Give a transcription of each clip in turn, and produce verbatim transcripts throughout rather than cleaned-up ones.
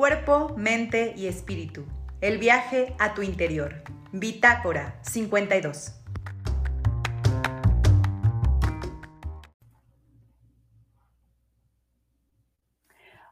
Cuerpo, mente y espíritu. El viaje a tu interior. Bitácora cincuenta y dos.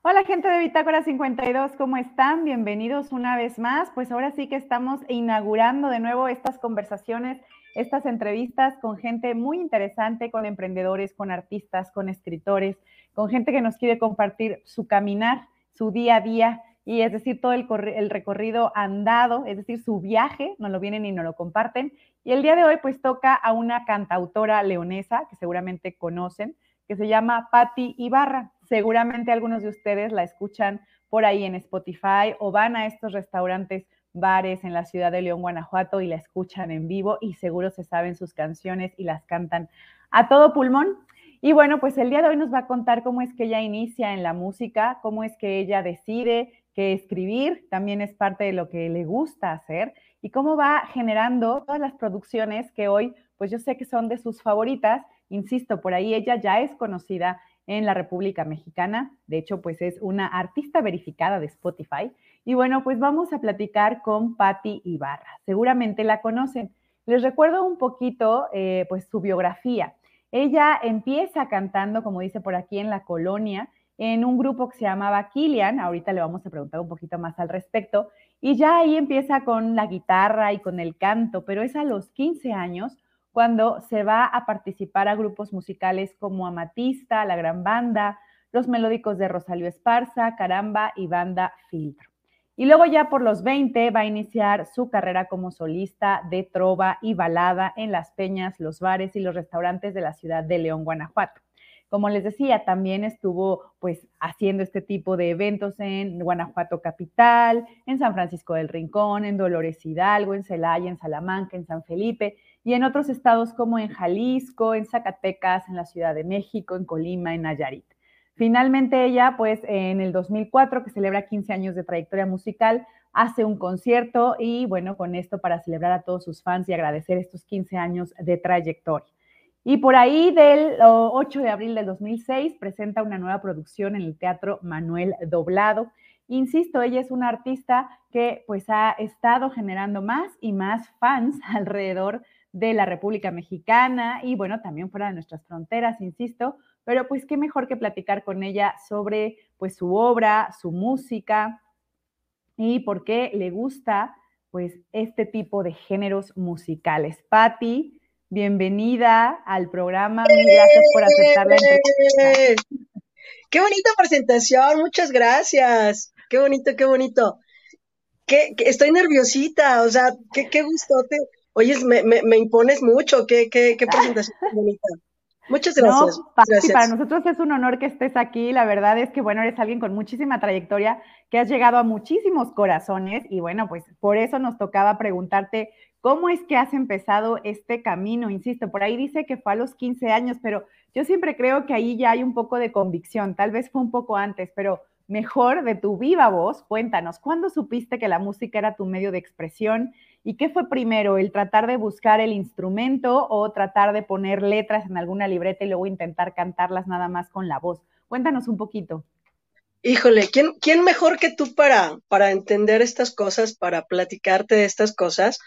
Hola gente de Bitácora cincuenta y dos, ¿cómo están? Bienvenidos una vez más. Pues ahora sí que estamos inaugurando de nuevo estas conversaciones, estas entrevistas con gente muy interesante, con emprendedores, con artistas, con escritores, con gente que nos quiere compartir su caminar, su día a día, y es decir, todo el, el recorrido andado, es decir, su viaje, nos lo vienen y nos lo comparten. Y el día de hoy pues toca a una cantautora leonesa que seguramente conocen, que se llama Patty Ibarra. Seguramente algunos de ustedes la escuchan por ahí en Spotify o van a estos restaurantes, bares en la ciudad de León, Guanajuato, y la escuchan en vivo y seguro se saben sus canciones y las cantan a todo pulmón. Y bueno, pues el día de hoy nos va a contar cómo es que ella inicia en la música, cómo es que ella decide que escribir también es parte de lo que le gusta hacer y cómo va generando todas las producciones que hoy, pues yo sé que son de sus favoritas. Insisto, por ahí ella ya es conocida en la República Mexicana. De hecho, pues es una artista verificada de Spotify. Y bueno, pues vamos a platicar con Patty Ibarra. Seguramente la conocen. Les recuerdo un poquito, eh, pues, su biografía. Ella empieza cantando, como dice por aquí, en la colonia, en un grupo que se llamaba Killian. Ahorita le vamos a preguntar un poquito más al respecto. Y ya ahí empieza con la guitarra y con el canto, pero es a los quince años cuando se va a participar a grupos musicales como Amatista, La Gran Banda, Los Melódicos de Rosario Esparza, Caramba y Banda Filtro. Y luego ya por los veinte va a iniciar su carrera como solista de trova y balada en las peñas, los bares y los restaurantes de la ciudad de León, Guanajuato. Como les decía, también estuvo pues haciendo este tipo de eventos en Guanajuato capital, en San Francisco del Rincón, en Dolores Hidalgo, en Celaya, en Salamanca, en San Felipe y en otros estados como en Jalisco, en Zacatecas, en la Ciudad de México, en Colima, en Nayarit. Finalmente ella pues en el dos mil cuatro, que celebra quince años de trayectoria musical, hace un concierto y bueno, con esto para celebrar a todos sus fans y agradecer estos quince años de trayectoria. Y por ahí del ocho de abril del dos mil seis presenta una nueva producción en el Teatro Manuel Doblado. Insisto, ella es una artista que pues ha estado generando más y más fans alrededor de la República Mexicana y bueno, también fuera de nuestras fronteras, insisto. Pero pues qué mejor que platicar con ella sobre pues su obra, su música y por qué le gusta pues este tipo de géneros musicales. Patty, bienvenida al programa, mil gracias por aceptar la entrevista. ¡Qué bonita presentación! Muchas gracias. ¡Qué bonito, qué bonito! Qué, qué, estoy nerviosita, o sea, qué, qué gustote. Oyes, me, me, me impones mucho, qué, qué, qué presentación bonita. Muchas gracias. No, Patty, gracias. Para nosotros es un honor que estés aquí. La verdad es que, bueno, eres alguien con muchísima trayectoria, que has llegado a muchísimos corazones y, bueno, pues por eso nos tocaba preguntarte cómo es que has empezado este camino. Insisto, por ahí dice que fue a los quince años, pero yo siempre creo que ahí ya hay un poco de convicción. Tal vez fue un poco antes, pero mejor de tu viva voz, cuéntanos, ¿cuándo supiste que la música era tu medio de expresión? ¿Y qué fue primero, el tratar de buscar el instrumento o tratar de poner letras en alguna libreta y luego intentar cantarlas nada más con la voz? Cuéntanos un poquito. Híjole, ¿quién, quién mejor que tú para, para entender estas cosas, para platicarte de estas cosas?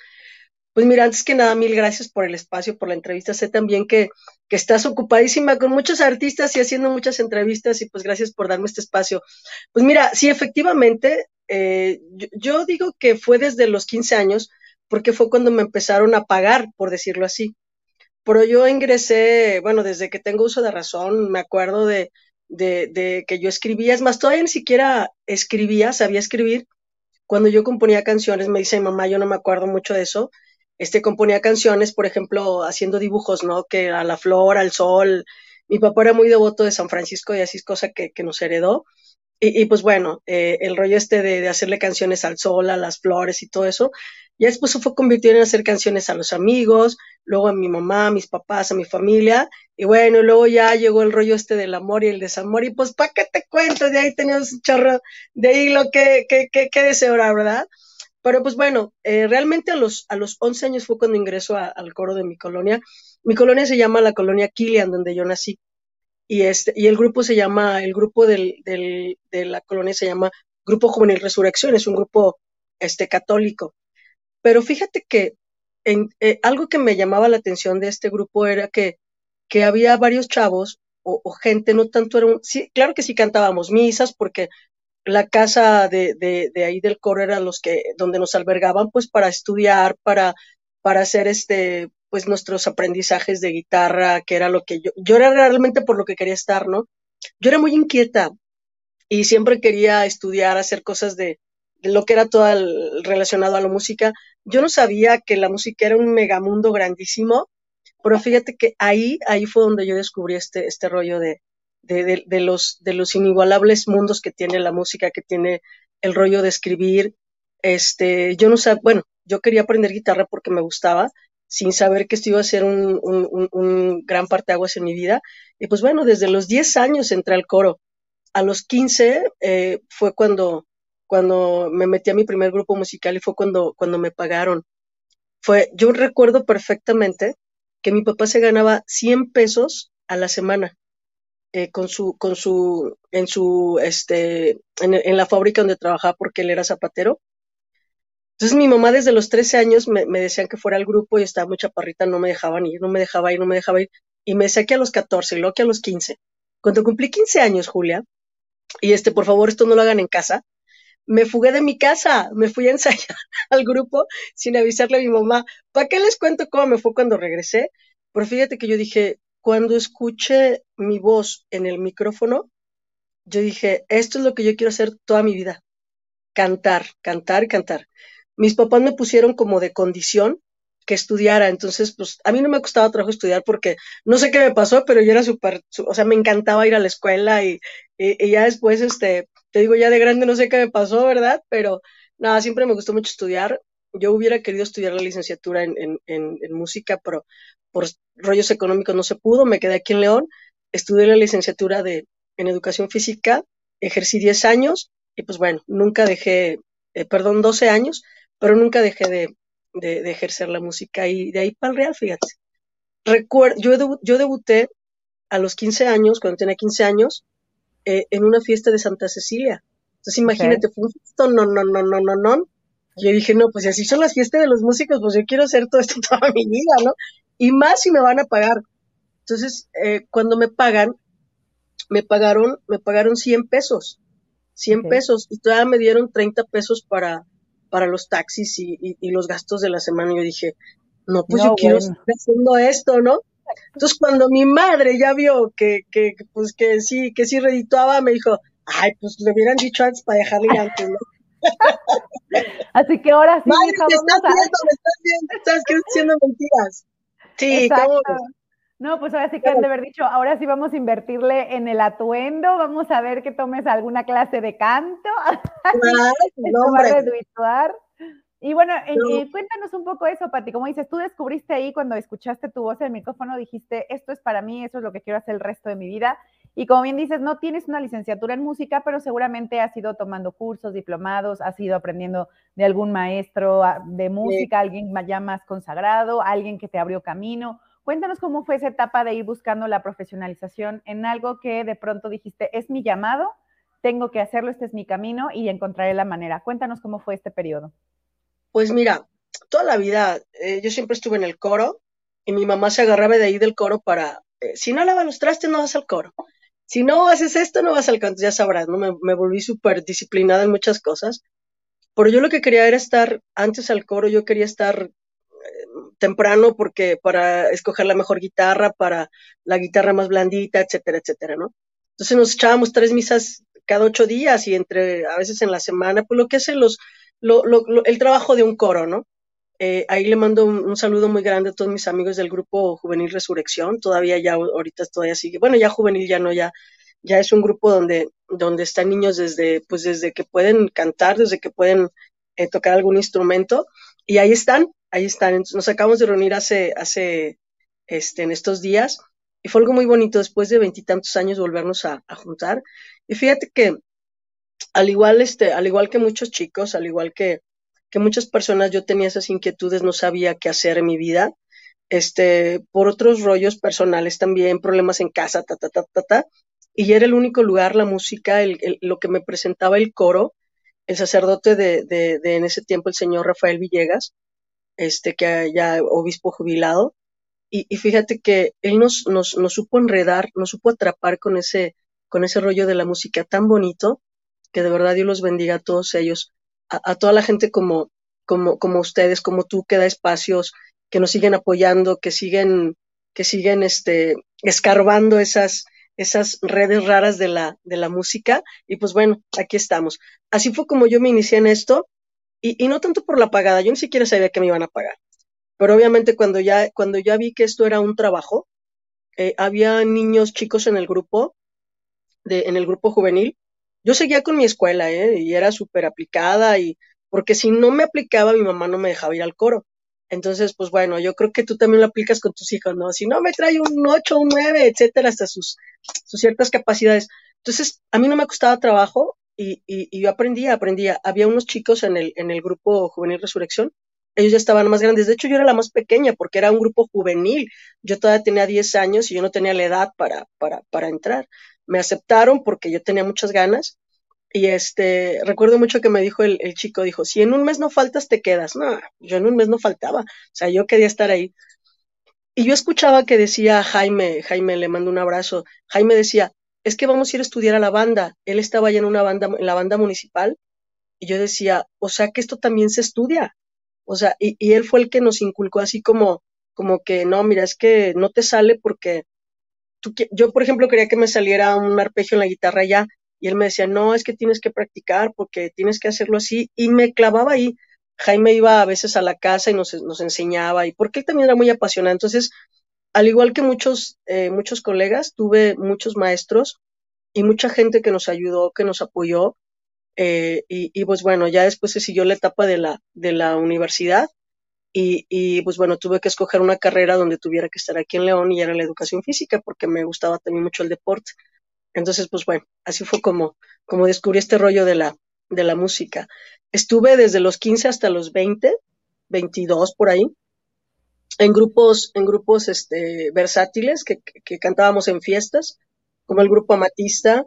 Pues mira, antes que nada, mil gracias por el espacio, por la entrevista. Sé también que, que estás ocupadísima con muchos artistas y haciendo muchas entrevistas y pues gracias por darme este espacio. Pues mira, sí, efectivamente, eh, yo, yo digo que fue desde los quince años porque fue cuando me empezaron a pagar, por decirlo así. Pero yo ingresé, bueno, desde que tengo uso de razón, me acuerdo de, de, de que yo escribía. Es más, todavía ni siquiera escribía, sabía escribir. Cuando yo componía canciones, me dice mi mamá, yo no me acuerdo mucho de eso. Este, componía canciones, por ejemplo, haciendo dibujos, ¿no? Que a la flor, al sol. Mi papá era muy devoto de San Francisco y así es cosa que, que nos heredó. Y, y pues bueno, eh, el rollo este de, de hacerle canciones al sol, a las flores y todo eso. Ya después se fue convirtiendo en hacer canciones a los amigos, luego a mi mamá, a mis papás, a mi familia. Y bueno, luego ya llegó el rollo este del amor y el desamor. Y pues, ¿para qué te cuento? De ahí teníamos un chorro de hilo que, que, que, que deshebrar, ¿verdad? Pero pues bueno, eh, realmente a los, a los once años fue cuando ingreso a, al coro de mi colonia. Mi colonia se llama la colonia Killian, donde yo nací. Y, este, y el grupo se llama, el grupo del, del, de la colonia se llama Grupo Juvenil Resurrección, es un grupo este, católico. Pero fíjate que en, eh, algo que me llamaba la atención de este grupo era que, que había varios chavos o, o gente, no tanto era un... Sí, claro que sí cantábamos misas porque la casa de, de, de ahí del coro era los que, donde nos albergaban pues para estudiar, para, para hacer este... pues nuestros aprendizajes de guitarra, que era lo que yo, yo era realmente por lo que quería estar, ¿no? Yo era muy inquieta y siempre quería estudiar, hacer cosas de, de lo que era todo el, relacionado a la música. Yo no sabía que la música era un megamundo grandísimo, pero fíjate que ahí, ahí fue donde yo descubrí este, este rollo de, de, de, de, los, de los inigualables mundos que tiene la música, que tiene el rollo de escribir. Este, yo no sabía, bueno, yo quería aprender guitarra porque me gustaba, sin saber que esto iba a ser un, un, un, un gran parteaguas en mi vida. Y pues bueno, desde los diez años entré al coro. A los quince eh, fue cuando, cuando me metí a mi primer grupo musical y fue cuando, cuando me pagaron. Fue, yo recuerdo perfectamente que mi papá se ganaba cien pesos a la semana eh, con su, con su, en, su, este, en, en la fábrica donde trabajaba porque él era zapatero. Entonces mi mamá desde los trece años me, me decían que fuera al grupo y estaba muy chaparrita, no me dejaban ir, no me dejaba ir, no me dejaba ir. Y me decía que a los catorce, luego que a los quince. Cuando cumplí quince años, Julia, y este, por favor, esto no lo hagan en casa, me fugué de mi casa, me fui a ensayar al grupo sin avisarle a mi mamá. ¿Para qué les cuento cómo me fue cuando regresé? Pero fíjate que yo dije, cuando escuché mi voz en el micrófono, yo dije, esto es lo que yo quiero hacer toda mi vida. Cantar, cantar, cantar. Mis papás me pusieron como de condición que estudiara, entonces pues a mí no me costaba trabajo estudiar porque no sé qué me pasó, pero yo era súper, o sea, me encantaba ir a la escuela y, y, y ya después, este, te digo, ya de grande no sé qué me pasó, ¿verdad? Pero nada, siempre me gustó mucho estudiar. Yo hubiera querido estudiar la licenciatura en, en, en, en música, pero por rollos económicos no se pudo, me quedé aquí en León, estudié la licenciatura de, en educación física, ejercí diez años y pues bueno, nunca dejé, eh, perdón, doce años, pero nunca dejé de, de, de ejercer la música y de ahí para el real, fíjate. Recuer yo, debu yo debuté a los quince años, cuando tenía quince años, eh, en una fiesta de Santa Cecilia. Entonces imagínate, okay. Fue un fiesta, no, no, no, no, no, no. Y yo dije, no, pues si así son las fiestas de los músicos, pues yo quiero hacer todo esto toda mi vida, ¿no? Y más si me van a pagar. Entonces, eh, cuando me pagan, me pagaron, me pagaron cien pesos, cien pesos, y todavía me dieron treinta pesos para... para los taxis y, y, y los gastos de la semana. Yo dije, no, pues no, yo quiero bueno. seguir haciendo esto, ¿no? Entonces, cuando mi madre ya vio que, que, pues, que sí, que sí redituaba, me dijo, ay, pues le hubieran dicho antes para dejarle ir antes, ¿no? Así que ahora sí, madre, hija, te estás viendo, me estás viendo, estás haciendo mentiras. Sí, ¿cómo? No, pues ahora sí que han de haber dicho, ahora sí vamos a invertirle en el atuendo, vamos a ver que tomes alguna clase de canto. Claro, no, va a redituar. Y bueno, no. eh, cuéntanos un poco eso, Patty, como dices, tú descubriste ahí cuando escuchaste tu voz en el micrófono, dijiste, esto es para mí, eso es lo que quiero hacer el resto de mi vida. Y como bien dices, no tienes una licenciatura en música, pero seguramente has ido tomando cursos, diplomados, has ido aprendiendo de algún maestro de música, sí. Alguien ya más consagrado, alguien que te abrió camino. Cuéntanos cómo fue esa etapa de ir buscando la profesionalización en algo que de pronto dijiste, es mi llamado, tengo que hacerlo, este es mi camino y encontraré la manera. Cuéntanos cómo fue este periodo. Pues mira, toda la vida eh, yo siempre estuve en el coro y mi mamá se agarraba de ahí del coro para, eh, si no lavas los trastes no vas al coro, si no haces esto no vas al canto, ya sabrás, ¿no? Me, me volví súper disciplinada en muchas cosas, pero yo lo que quería era estar antes al coro, yo quería estar... temprano porque para escoger la mejor guitarra, para la guitarra más blandita, etcétera, etcétera, ¿no? Entonces nos echábamos tres misas cada ocho días y entre, a veces en la semana, pues lo que hace los, lo, lo, lo, el trabajo de un coro, ¿no? Eh, ahí le mando un, un saludo muy grande a todos mis amigos del grupo Juvenil Resurrección, todavía ya, ahorita todavía sigue, bueno, ya juvenil ya no, ya, ya es un grupo donde, donde están niños desde, pues desde que pueden cantar, desde que pueden eh, tocar algún instrumento, y ahí están, Ahí están, nos acabamos de reunir hace, hace, este, en estos días, y fue algo muy bonito después de veintitantos años volvernos a, a juntar. Y fíjate que, al igual, este, al igual que muchos chicos, al igual que, que muchas personas, yo tenía esas inquietudes, no sabía qué hacer en mi vida, este, por otros rollos personales también, problemas en casa, ta, ta, ta, ta, ta, y era el único lugar, la música, el, el, lo que me presentaba el coro, el sacerdote de, de, de en ese tiempo, el señor Rafael Villegas, este, que ya obispo jubilado, y, y fíjate que él nos, nos, nos supo enredar, nos supo atrapar con ese, con ese rollo de la música tan bonito, que de verdad Dios los bendiga a todos ellos, a, a toda la gente como, como, como ustedes, como tú, que da espacios, que nos siguen apoyando, que siguen, que siguen este, escarbando esas, esas redes raras de la, de la música, y pues bueno, aquí estamos. Así fue como yo me inicié en esto, y, y no tanto por la pagada, yo ni siquiera sabía que me iban a pagar, pero obviamente cuando ya, cuando ya vi que esto era un trabajo, eh, había niños chicos en el grupo, de, en el grupo juvenil. Yo seguía con mi escuela, ¿eh? Y era súper aplicada, y porque si no me aplicaba, mi mamá no me dejaba ir al coro. Entonces, pues bueno, yo creo que tú también lo aplicas con tus hijos, ¿no? Si no, me trae un ocho, un nueve, etcétera, hasta sus, sus ciertas capacidades. Entonces, a mí no me costaba trabajo y, y, y yo aprendía, aprendía. Había unos chicos en el, en el grupo Juvenil Resurrección, ellos ya estaban más grandes. De hecho, yo era la más pequeña porque era un grupo juvenil. Yo todavía tenía diez años y yo no tenía la edad para, para, para entrar. Me aceptaron porque yo tenía muchas ganas. Y este, recuerdo mucho que me dijo el, el chico, dijo, si en un mes no faltas, te quedas. No, yo en un mes no faltaba, o sea, yo quería estar ahí. Y yo escuchaba que decía Jaime, Jaime, le mando un abrazo, Jaime decía, es que vamos a ir a estudiar a la banda. Él estaba ya en una banda, en la banda municipal, y yo decía, o sea, que esto también se estudia, o sea, y, y él fue el que nos inculcó así como, como que, no, mira, es que no te sale porque, tú, yo por ejemplo quería que me saliera un arpegio en la guitarra ya, y él me decía, no, es que tienes que practicar porque tienes que hacerlo así, y me clavaba ahí. Jaime iba a veces a la casa y nos, nos enseñaba, y porque él también era muy apasionado. Entonces, al igual que muchos, eh, muchos colegas, tuve muchos maestros y mucha gente que nos ayudó, que nos apoyó, eh, y, y pues bueno, ya después se siguió la etapa de la, de la universidad, y, y pues bueno, tuve que escoger una carrera donde tuviera que estar aquí en León, y era la educación física, porque me gustaba también mucho el deporte. Entonces, pues bueno, así fue como, como descubrí este rollo de la, de la música. Estuve desde los quince hasta los veinte, veintidós por ahí, en grupos, en grupos este, versátiles que, que, que cantábamos en fiestas, como el grupo Amatista,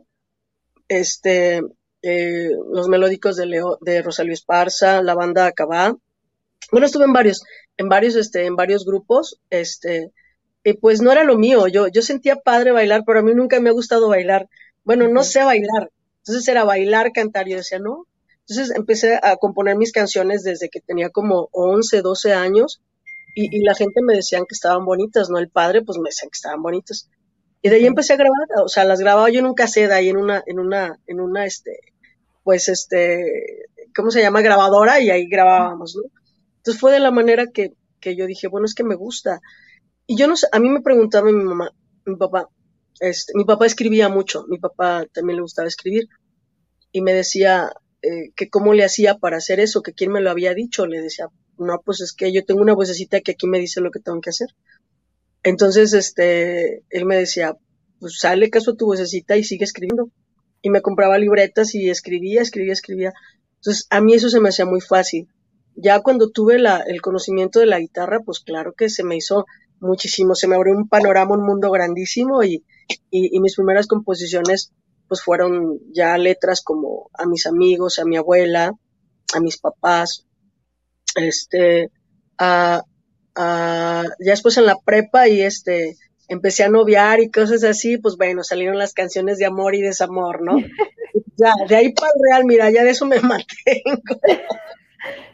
este, eh, Los Melódicos de, Leo, de Rosario Esparza, la banda Cabá. Bueno, estuve en varios, en varios, este, en varios grupos, este, Eh, pues no era lo mío, yo, yo sentía padre bailar, pero a mí nunca me ha gustado bailar, bueno, no sé bailar, entonces era bailar, cantar, yo decía, no, entonces empecé a componer mis canciones desde que tenía como once, doce años, y, y la gente me decían que estaban bonitas, no el padre, pues me decían que estaban bonitas, y de ahí empecé a grabar, o sea, las grababa yo en un cassette, ahí en una, en una, en una, este, pues, este, ¿cómo se llama? Grabadora, y ahí grabábamos, ¿no? Entonces fue de la manera que, que yo dije, bueno, es que me gusta. Y yo no sé, a mí me preguntaba mi mamá, mi papá, este, mi papá escribía mucho, mi papá también le gustaba escribir, y me decía eh, que cómo le hacía para hacer eso, que quién me lo había dicho, le decía, no, pues es que yo tengo una vocecita que aquí me dice lo que tengo que hacer. Entonces, este, él me decía, pues sale caso a tu vocecita y sigue escribiendo, y me compraba libretas y escribía, escribía, escribía. Entonces, a mí eso se me hacía muy fácil. Ya cuando tuve la, el conocimiento de la guitarra, pues claro que se me hizo muchísimo, se me abrió un panorama, un mundo grandísimo, y, y, y mis primeras composiciones pues fueron ya letras como a mis amigos, a mi abuela, a mis papás, este, a, a, ya después en la prepa y este, empecé a noviar y cosas así, pues bueno, salieron las canciones de amor y desamor, ¿no? Ya, de ahí para el real, mira, ya de eso me mantengo.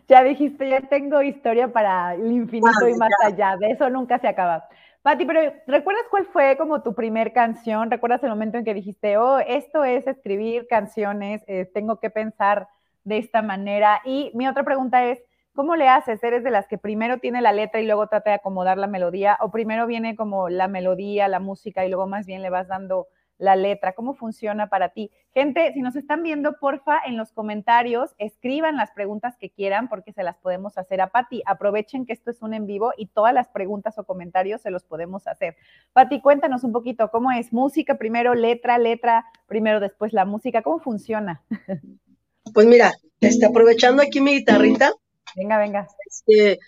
Ya dijiste, ya tengo historia para el infinito bueno, y más ya. allá, de eso nunca se acaba. Patty, pero ¿recuerdas cuál fue como tu primer canción? ¿Recuerdas el momento en que dijiste, oh, esto es escribir canciones, eh, tengo que pensar de esta manera? Y mi otra pregunta es, ¿cómo le haces? ¿Eres de las que primero tiene la letra y luego trata de acomodar la melodía? ¿O primero viene como la melodía, la música y luego más bien le vas dando la letra? ¿Cómo funciona para ti? Gente, si nos están viendo, porfa, en los comentarios, escriban las preguntas que quieran porque se las podemos hacer a Patty. Aprovechen que esto es un en vivo y todas las preguntas o comentarios se los podemos hacer. Patty, cuéntanos un poquito, ¿cómo es? Música primero, letra, letra, primero, después la música. ¿Cómo funciona? Pues mira, este, aprovechando aquí mi guitarrita. Venga, venga. Este,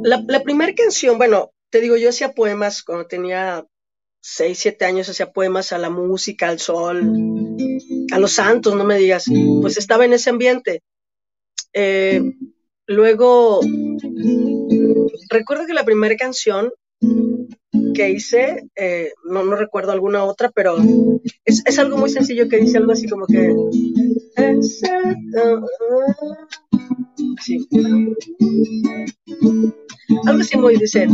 la la primera canción, bueno, te digo, yo hacía poemas cuando tenía seis, siete años hacía poemas a la música, al sol, a los santos, no me digas. Pues estaba en ese ambiente. Eh, luego, recuerdo que la primera canción que hice, eh, no, no recuerdo alguna otra, pero es, es algo muy sencillo que dice algo así como que... Así. Algo así muy dice.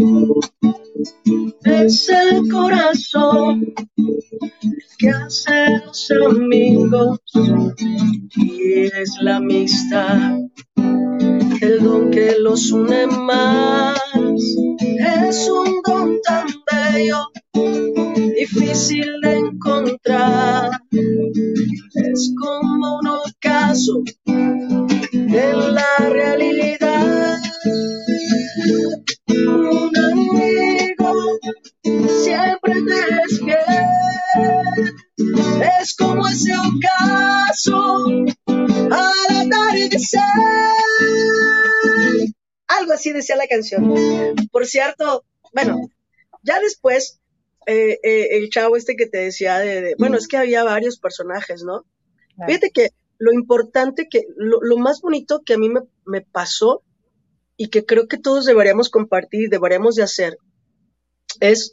Es el corazón que hace los amigos y es la amistad, el don que los une más. Es un don tan bello, difícil de encontrar. Es como un ocaso en la realidad. Un amigo siempre te es fiel. Es como ese ocaso al atardecer. Algo así decía la canción. Por cierto, bueno, ya después, eh, eh, el chavo este que te decía, de, de, bueno, es que había varios personajes, ¿no? Claro. Fíjate que lo importante, que lo, lo más bonito que a mí me, me pasó y que creo que todos deberíamos compartir, deberíamos de hacer, es,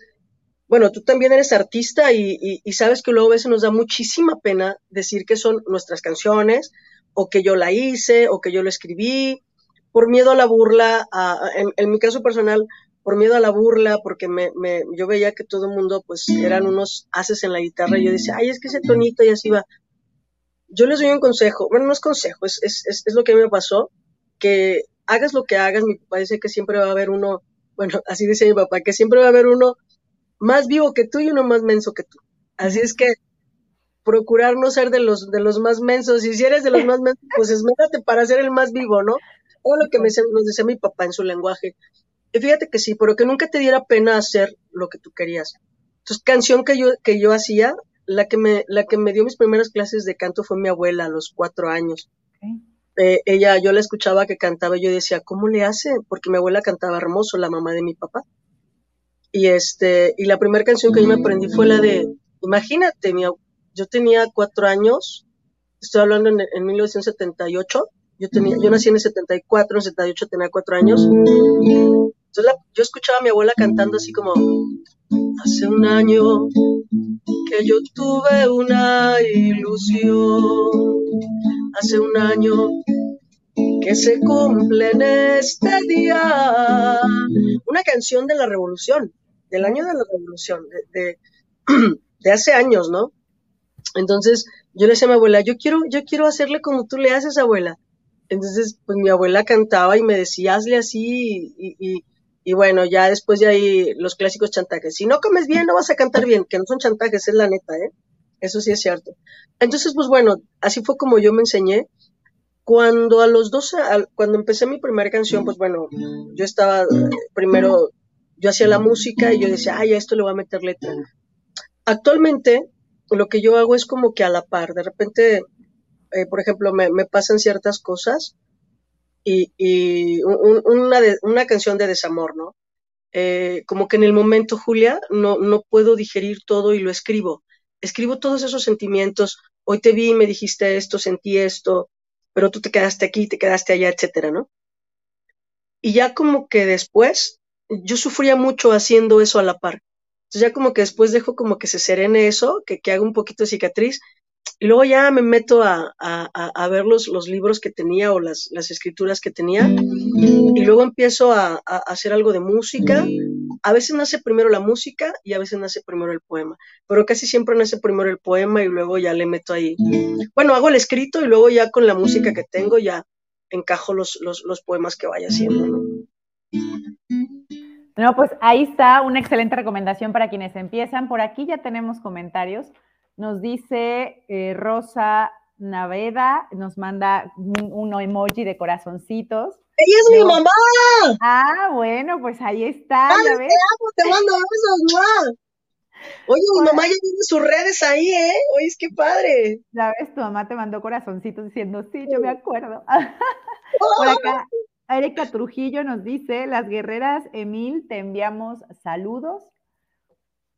bueno, tú también eres artista y, y, y sabes que luego a veces nos da muchísima pena decir que son nuestras canciones, o que yo la hice, o que yo lo escribí, por miedo a la burla, a, en, en mi caso personal, por miedo a la burla, porque me, me, yo veía que todo el mundo, pues, eran unos haces en la guitarra, y yo decía, ay, es que ese tonito, y así va. Yo les doy un consejo, bueno, no es consejo, es, es, es, es lo que a mí me pasó, que hagas lo que hagas, mi papá dice que siempre va a haber uno, bueno, así dice mi papá, que siempre va a haber uno más vivo que tú y uno más menso que tú. Así es que procurar no ser de los, de los más mensos, y si eres de los más mensos, pues esmérate para ser el más vivo, ¿no? O lo que me, nos decía mi papá en su lenguaje. Y fíjate que sí, pero que nunca te diera pena hacer lo que tú querías. Entonces, canción que yo, que yo hacía, la que, me, la que me dio mis primeras clases de canto fue mi abuela a los cuatro años. Okay. Eh, ella, yo la escuchaba que cantaba y yo decía, ¿cómo le hace? Porque mi abuela cantaba hermoso, la mamá de mi papá. Y, este, y la primera canción que yo me aprendí fue la de, imagínate, mi, yo tenía cuatro años, estoy hablando en, en mil novecientos setenta y ocho, Yo tenía, yo nací en el setenta y cuatro, en el setenta y ocho tenía cuatro años. Entonces la, yo escuchaba a mi abuela cantando así como, hace un año que yo tuve una ilusión, hace un año que se cumple en este día. Una canción de la revolución, del año de la revolución, de, de, de hace años, ¿no? Entonces yo le decía a mi abuela, yo quiero, yo quiero hacerle como tú le haces, abuela. Entonces, pues mi abuela cantaba y me decía, hazle así, y, y, y bueno, ya después de ahí los clásicos chantajes. Si no comes bien, no vas a cantar bien, que no son chantajes, es la neta, ¿eh? Eso sí es cierto. Entonces, pues bueno, así fue como yo me enseñé. Cuando a los doce, a, cuando empecé mi primera canción, pues bueno, yo estaba, eh, primero, yo hacía la música y yo decía, ay, a esto le voy a meter letra. Actualmente, lo que yo hago es como que a la par, de repente... Eh, por ejemplo, me, me pasan ciertas cosas y, y un, una, de, una canción de desamor, ¿no? Eh, como que en el momento, Julia, no, no puedo digerir todo y lo escribo. Escribo todos esos sentimientos. Hoy te vi, me dijiste esto, sentí esto, pero tú te quedaste aquí, te quedaste allá, etcétera, ¿no? Y ya como que después, yo sufría mucho haciendo eso a la par. Entonces ya como que después dejo como que se serene eso, que, que haga un poquito de cicatriz. Y luego ya me meto a, a, a ver los, los libros que tenía o las, las escrituras que tenía. Y luego empiezo a, a hacer algo de música. A veces nace primero la música y a veces nace primero el poema. Pero casi siempre nace primero el poema y luego ya le meto ahí. Bueno, hago el escrito y luego ya con la música que tengo ya encajo los, los, los poemas que vaya haciendo, ¿no? No, pues ahí está una excelente recomendación para quienes empiezan. Por aquí ya tenemos comentarios. Nos dice eh, Rosa Naveda, nos manda un, un emoji de corazoncitos. ¡Ella es Luego, mi mamá! Ah, bueno, pues ahí está. Ay, ¿la ves? Te amo, te mando besos, mamá. Oye, mi Hola. Mamá ya tiene sus redes ahí, ¿eh? Oye, es que padre. Ya ves, tu mamá te mandó corazoncitos diciendo, sí, yo me acuerdo. Oh. Por acá, Erika Trujillo nos dice, las guerreras, Emil, te enviamos saludos.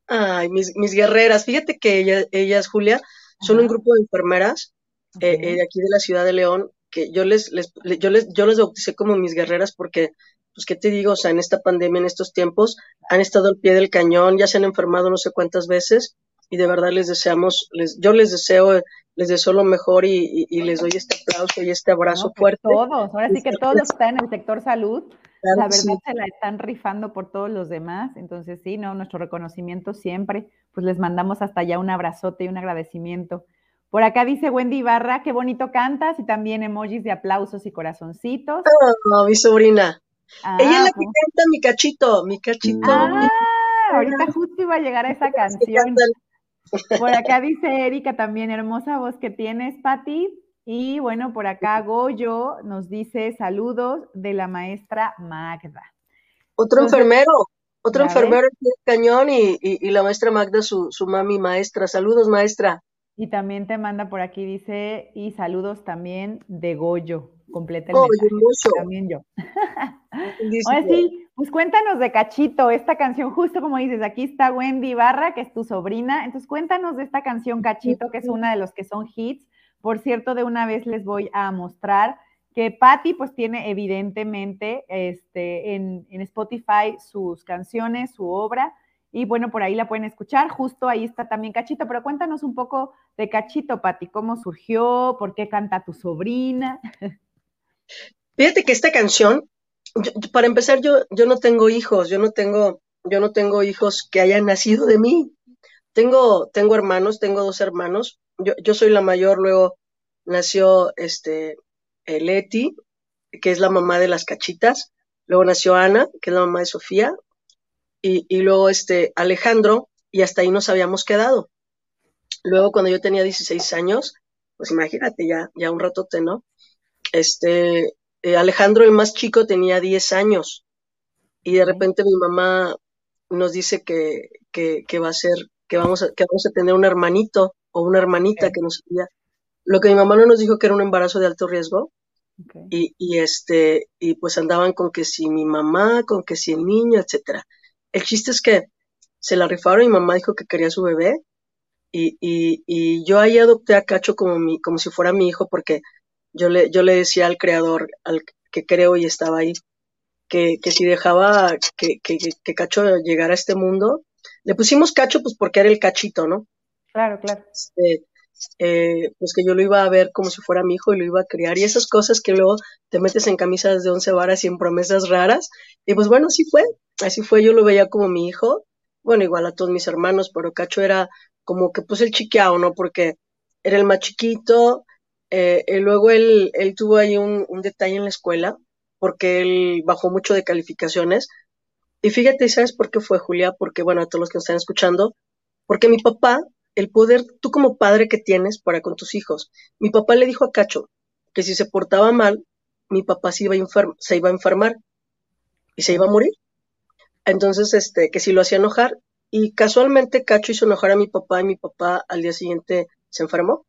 Ay, mis, mis guerreras. Fíjate que ella, ellas, Julia, son un grupo de enfermeras okay. eh, eh, de aquí de la ciudad de León, que yo les, les, yo les, yo les bauticé como mis guerreras porque, pues, ¿qué te digo? O sea, en esta pandemia, en estos tiempos, han estado al pie del cañón, ya se han enfermado no sé cuántas veces, y de verdad les deseamos, les, yo les deseo, les deseo lo mejor y, y, y les doy este aplauso y este abrazo no, fuerte. Todos, ahora sí que todos los que están en el sector salud, claro, la verdad sí. se la están rifando por todos los demás, entonces sí, no, nuestro reconocimiento siempre, pues les mandamos hasta allá un abrazote y un agradecimiento. Por acá dice Wendy Ibarra, qué bonito cantas, y también emojis de aplausos y corazoncitos. Oh, no, mi sobrina. Ah, Ella es la que pues. canta mi cachito, mi cachito. Ah, mi... ahorita justo iba a llegar a esa canción. Por acá dice Erika también, hermosa voz que tienes, Patty. Y bueno, por acá Goyo nos dice saludos de la maestra Magda. Otro Entonces, enfermero, otro enfermero en el cañón y, y, y la maestra Magda, su, su mami maestra. Saludos, maestra. Y también te manda por aquí, dice, y saludos también de Goyo. Completa el oh, mensaje, también yo. Ahora sí, pues cuéntanos de Cachito, esta canción, justo como dices, aquí está Wendy Ibarra, que es tu sobrina, entonces cuéntanos de esta canción Cachito, que es una de los que son hits. Por cierto, de una vez les voy a mostrar que Patty pues tiene evidentemente este, en, en Spotify sus canciones, su obra, y bueno, por ahí la pueden escuchar, justo ahí está también Cachito, pero cuéntanos un poco de Cachito, Patty, cómo surgió, por qué canta tu sobrina. Fíjate que esta canción, yo, para empezar, yo, yo no tengo hijos, yo no tengo, yo no tengo hijos que hayan nacido de mí. Tengo, tengo hermanos, tengo dos hermanos. Yo, yo soy la mayor, luego nació este Leti, que es la mamá de las cachitas, luego nació Ana, que es la mamá de Sofía, y, y luego este Alejandro, y hasta ahí nos habíamos quedado. Luego cuando yo tenía dieciséis años, pues imagínate, ya, ya un ratote, ¿no? Este, eh, Alejandro, el más chico, tenía diez años y de repente mi mamá nos dice que, que, que va a ser, que vamos a, que vamos a tener un hermanito o una hermanita okay. que nos quería. Lo que mi mamá no nos dijo que era un embarazo de alto riesgo okay. y, y este, y pues andaban con que si mi mamá, con que si el niño, etcétera. El chiste es que se la rifaron y mi mamá dijo que quería su bebé y, y, y yo ahí adopté a Cacho como mi, como si fuera mi hijo porque Yo le, yo le decía al creador, al que creo y estaba ahí, que, que si dejaba que, que, que Cacho llegara a este mundo, le pusimos Cacho pues porque era el cachito, ¿no? Claro, claro. Este, eh, pues que yo lo iba a ver como si fuera mi hijo y lo iba a criar. Y esas cosas que luego te metes en camisas de once varas y en promesas raras. Y pues bueno, así fue. Así fue, yo lo veía como mi hijo. Bueno, igual a todos mis hermanos, pero Cacho era como que pues el chiquiao, ¿no? Porque era el más chiquito. Eh, eh, luego él, él tuvo ahí un, un detalle en la escuela porque él bajó mucho de calificaciones y fíjate, ¿sabes por qué fue, Julia? Porque, bueno, a todos los que nos están escuchando, porque mi papá, el poder, tú como padre que tienes para con tus hijos, mi papá le dijo a Cacho que si se portaba mal, mi papá se iba a, enferma, se iba a enfermar y se iba a morir. Entonces, este, que si lo hacía enojar y casualmente Cacho hizo enojar a mi papá y mi papá al día siguiente se enfermó.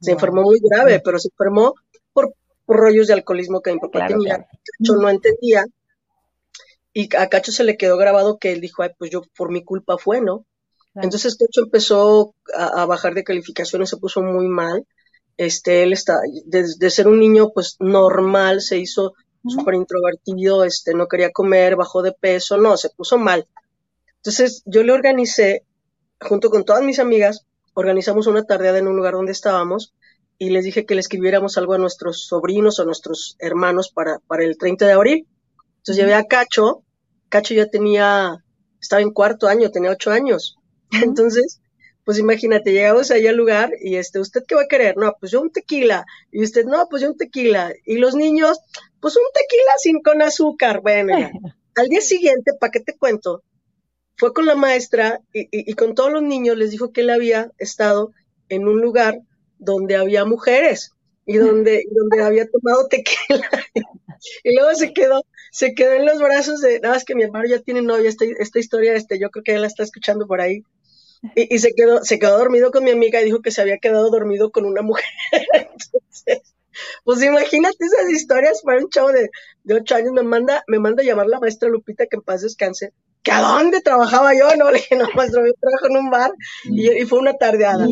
Se enfermó muy grave, pero se enfermó por, por rollos de alcoholismo que mi papá claro, tenía. Claro. Cacho no entendía. Y a Cacho se le quedó grabado que él dijo, ay, pues yo por mi culpa fue, ¿no? Claro. Entonces Cacho empezó a, a bajar de calificaciones, se puso muy mal. Este, él está, de, de ser un niño pues normal, se hizo uh-huh. súper introvertido, este, no quería comer, bajó de peso, no, se puso mal. Entonces yo le organicé, junto con todas mis amigas, organizamos una tardeada en un lugar donde estábamos y les dije que le escribiéramos algo a nuestros sobrinos o a nuestros hermanos para, para el treinta de abril. Entonces llevé a Cacho, Cacho ya tenía, estaba en cuarto año, tenía ocho años. Entonces, pues imagínate, llegamos allá al lugar y este, ¿usted qué va a querer? No, pues yo un tequila. Y usted, no, pues yo un tequila. Y los niños, pues un tequila sin con azúcar. Bueno, ya. Al día siguiente, ¿para qué te cuento? Fue con la maestra y, y, y con todos los niños, les dijo que él había estado en un lugar donde había mujeres y donde, y donde había tomado tequila. Y luego se quedó, se quedó en los brazos de, nada más que mi hermano ya tiene novia, esta, esta historia, este, yo creo que él la está escuchando por ahí. Y, y se quedó, se quedó dormido con mi amiga y dijo que se había quedado dormido con una mujer. Entonces, pues imagínate esas historias para un chavo de, de ocho años, me manda, me manda a llamar la maestra Lupita, que en paz descanse. que a dónde trabajaba yo, no, le dije, no, maestro, yo trabajo en un bar, y, y fue una tardeada.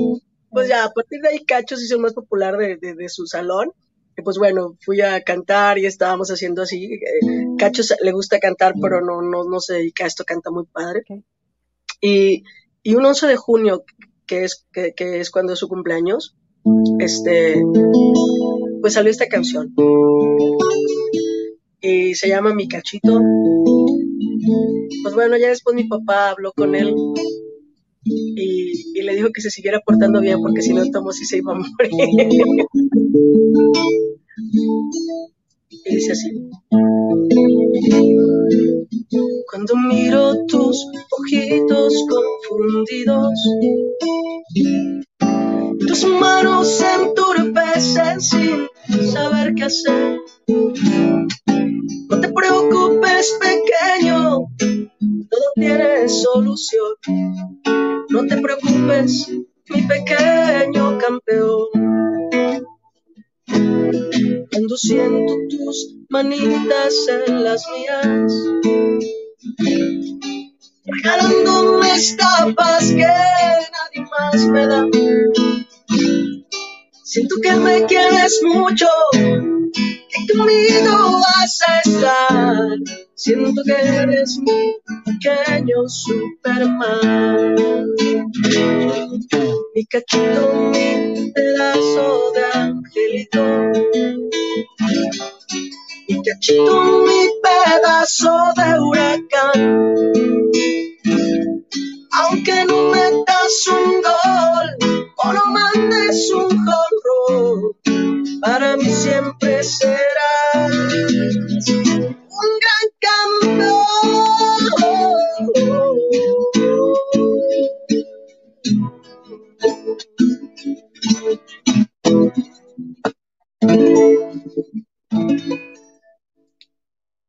Pues ya, a partir de ahí, Cacho se hizo el más popular de, de, de su salón, y pues bueno, fui a cantar y estábamos haciendo así, Cacho le gusta cantar, pero no, no, no se dedica a esto, canta muy padre, y, y un once de junio, que es, que, que es cuando es su cumpleaños, este, pues salió esta canción, y se llama Mi Cachito. Pues bueno, ya después mi papá habló con él y, y le dijo que se siguiera portando bien, porque si no, Tomo sí se iba a morir. Y dice así: cuando miro tus ojitos confundidos, tus manos se entorpecen sin saber qué hacer. No te preocupes, pequeño, todo tiene solución. No te preocupes, mi pequeño campeón. Cuando siento tus manitas en las mías, regalándome esta paz que nadie más me da. Siento que me quieres mucho, que conmigo vas a estar. Siento que eres mi pequeño Superman. Mi cachito, mi pedazo de angelito. Mi cachito, mi pedazo de huracán. Aunque no metas un gol o no mandes un home run, para mí siempre serás un gran campeón.